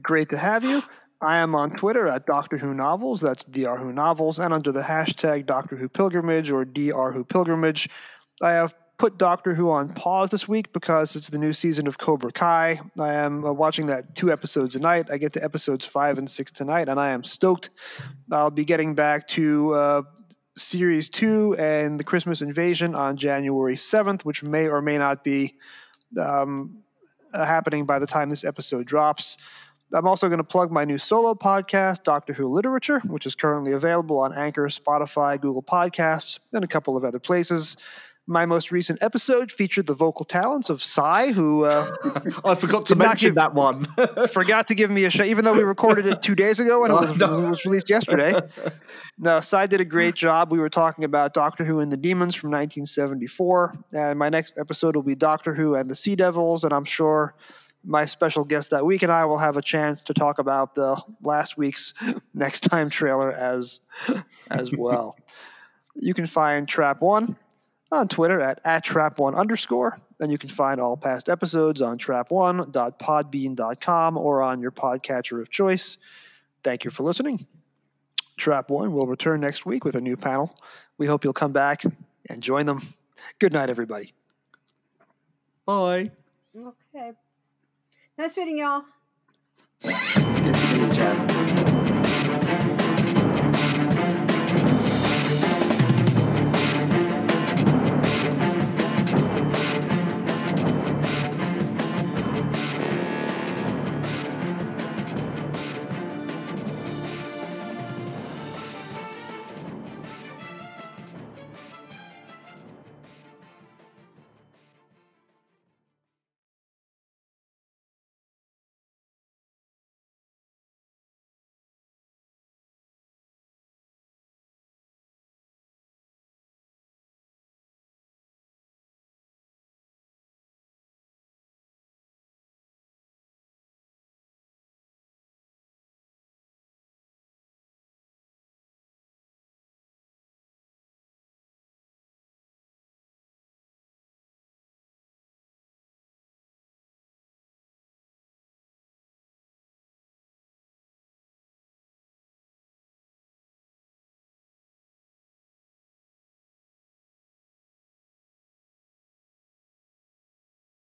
Great to have you. I am on Twitter at Doctor Who Novels, that's D R Who Novels, and under the hashtag Doctor Who Pilgrimage or D R Who Pilgrimage, I have put Doctor Who on pause this week because it's the new season of Cobra Kai. I am uh, watching that two episodes a night. I get to episodes five and six tonight, and I am stoked. I'll be getting back to uh, Series two and the Christmas Invasion on January seventh, which may or may not be um, happening by the time this episode drops. I'm also going to plug my new solo podcast, Doctor Who Literature, which is currently available on Anchor, Spotify, Google Podcasts, and a couple of other places. My most recent episode featured the vocal talents of Sai, who uh, I forgot to mention give, that one. Forgot to give me a shout, even though we recorded it two days ago and oh, it was, no. was released yesterday. No, Sai did a great job. We were talking about Doctor Who and the Demons from nineteen seventy-four, and my next episode will be Doctor Who and the Sea Devils, and I'm sure my special guest that week and I will have a chance to talk about the last week's Next Time trailer as as well. You can find Trap One on Twitter at, at Trap One underscore, and you can find all past episodes on trap one dot podbean dot com or on your podcatcher of choice. Thank you for listening. Trap One will return next week with a new panel. We hope you'll come back and join them. Good night, everybody. Bye. Okay. Nice meeting y'all. Good job.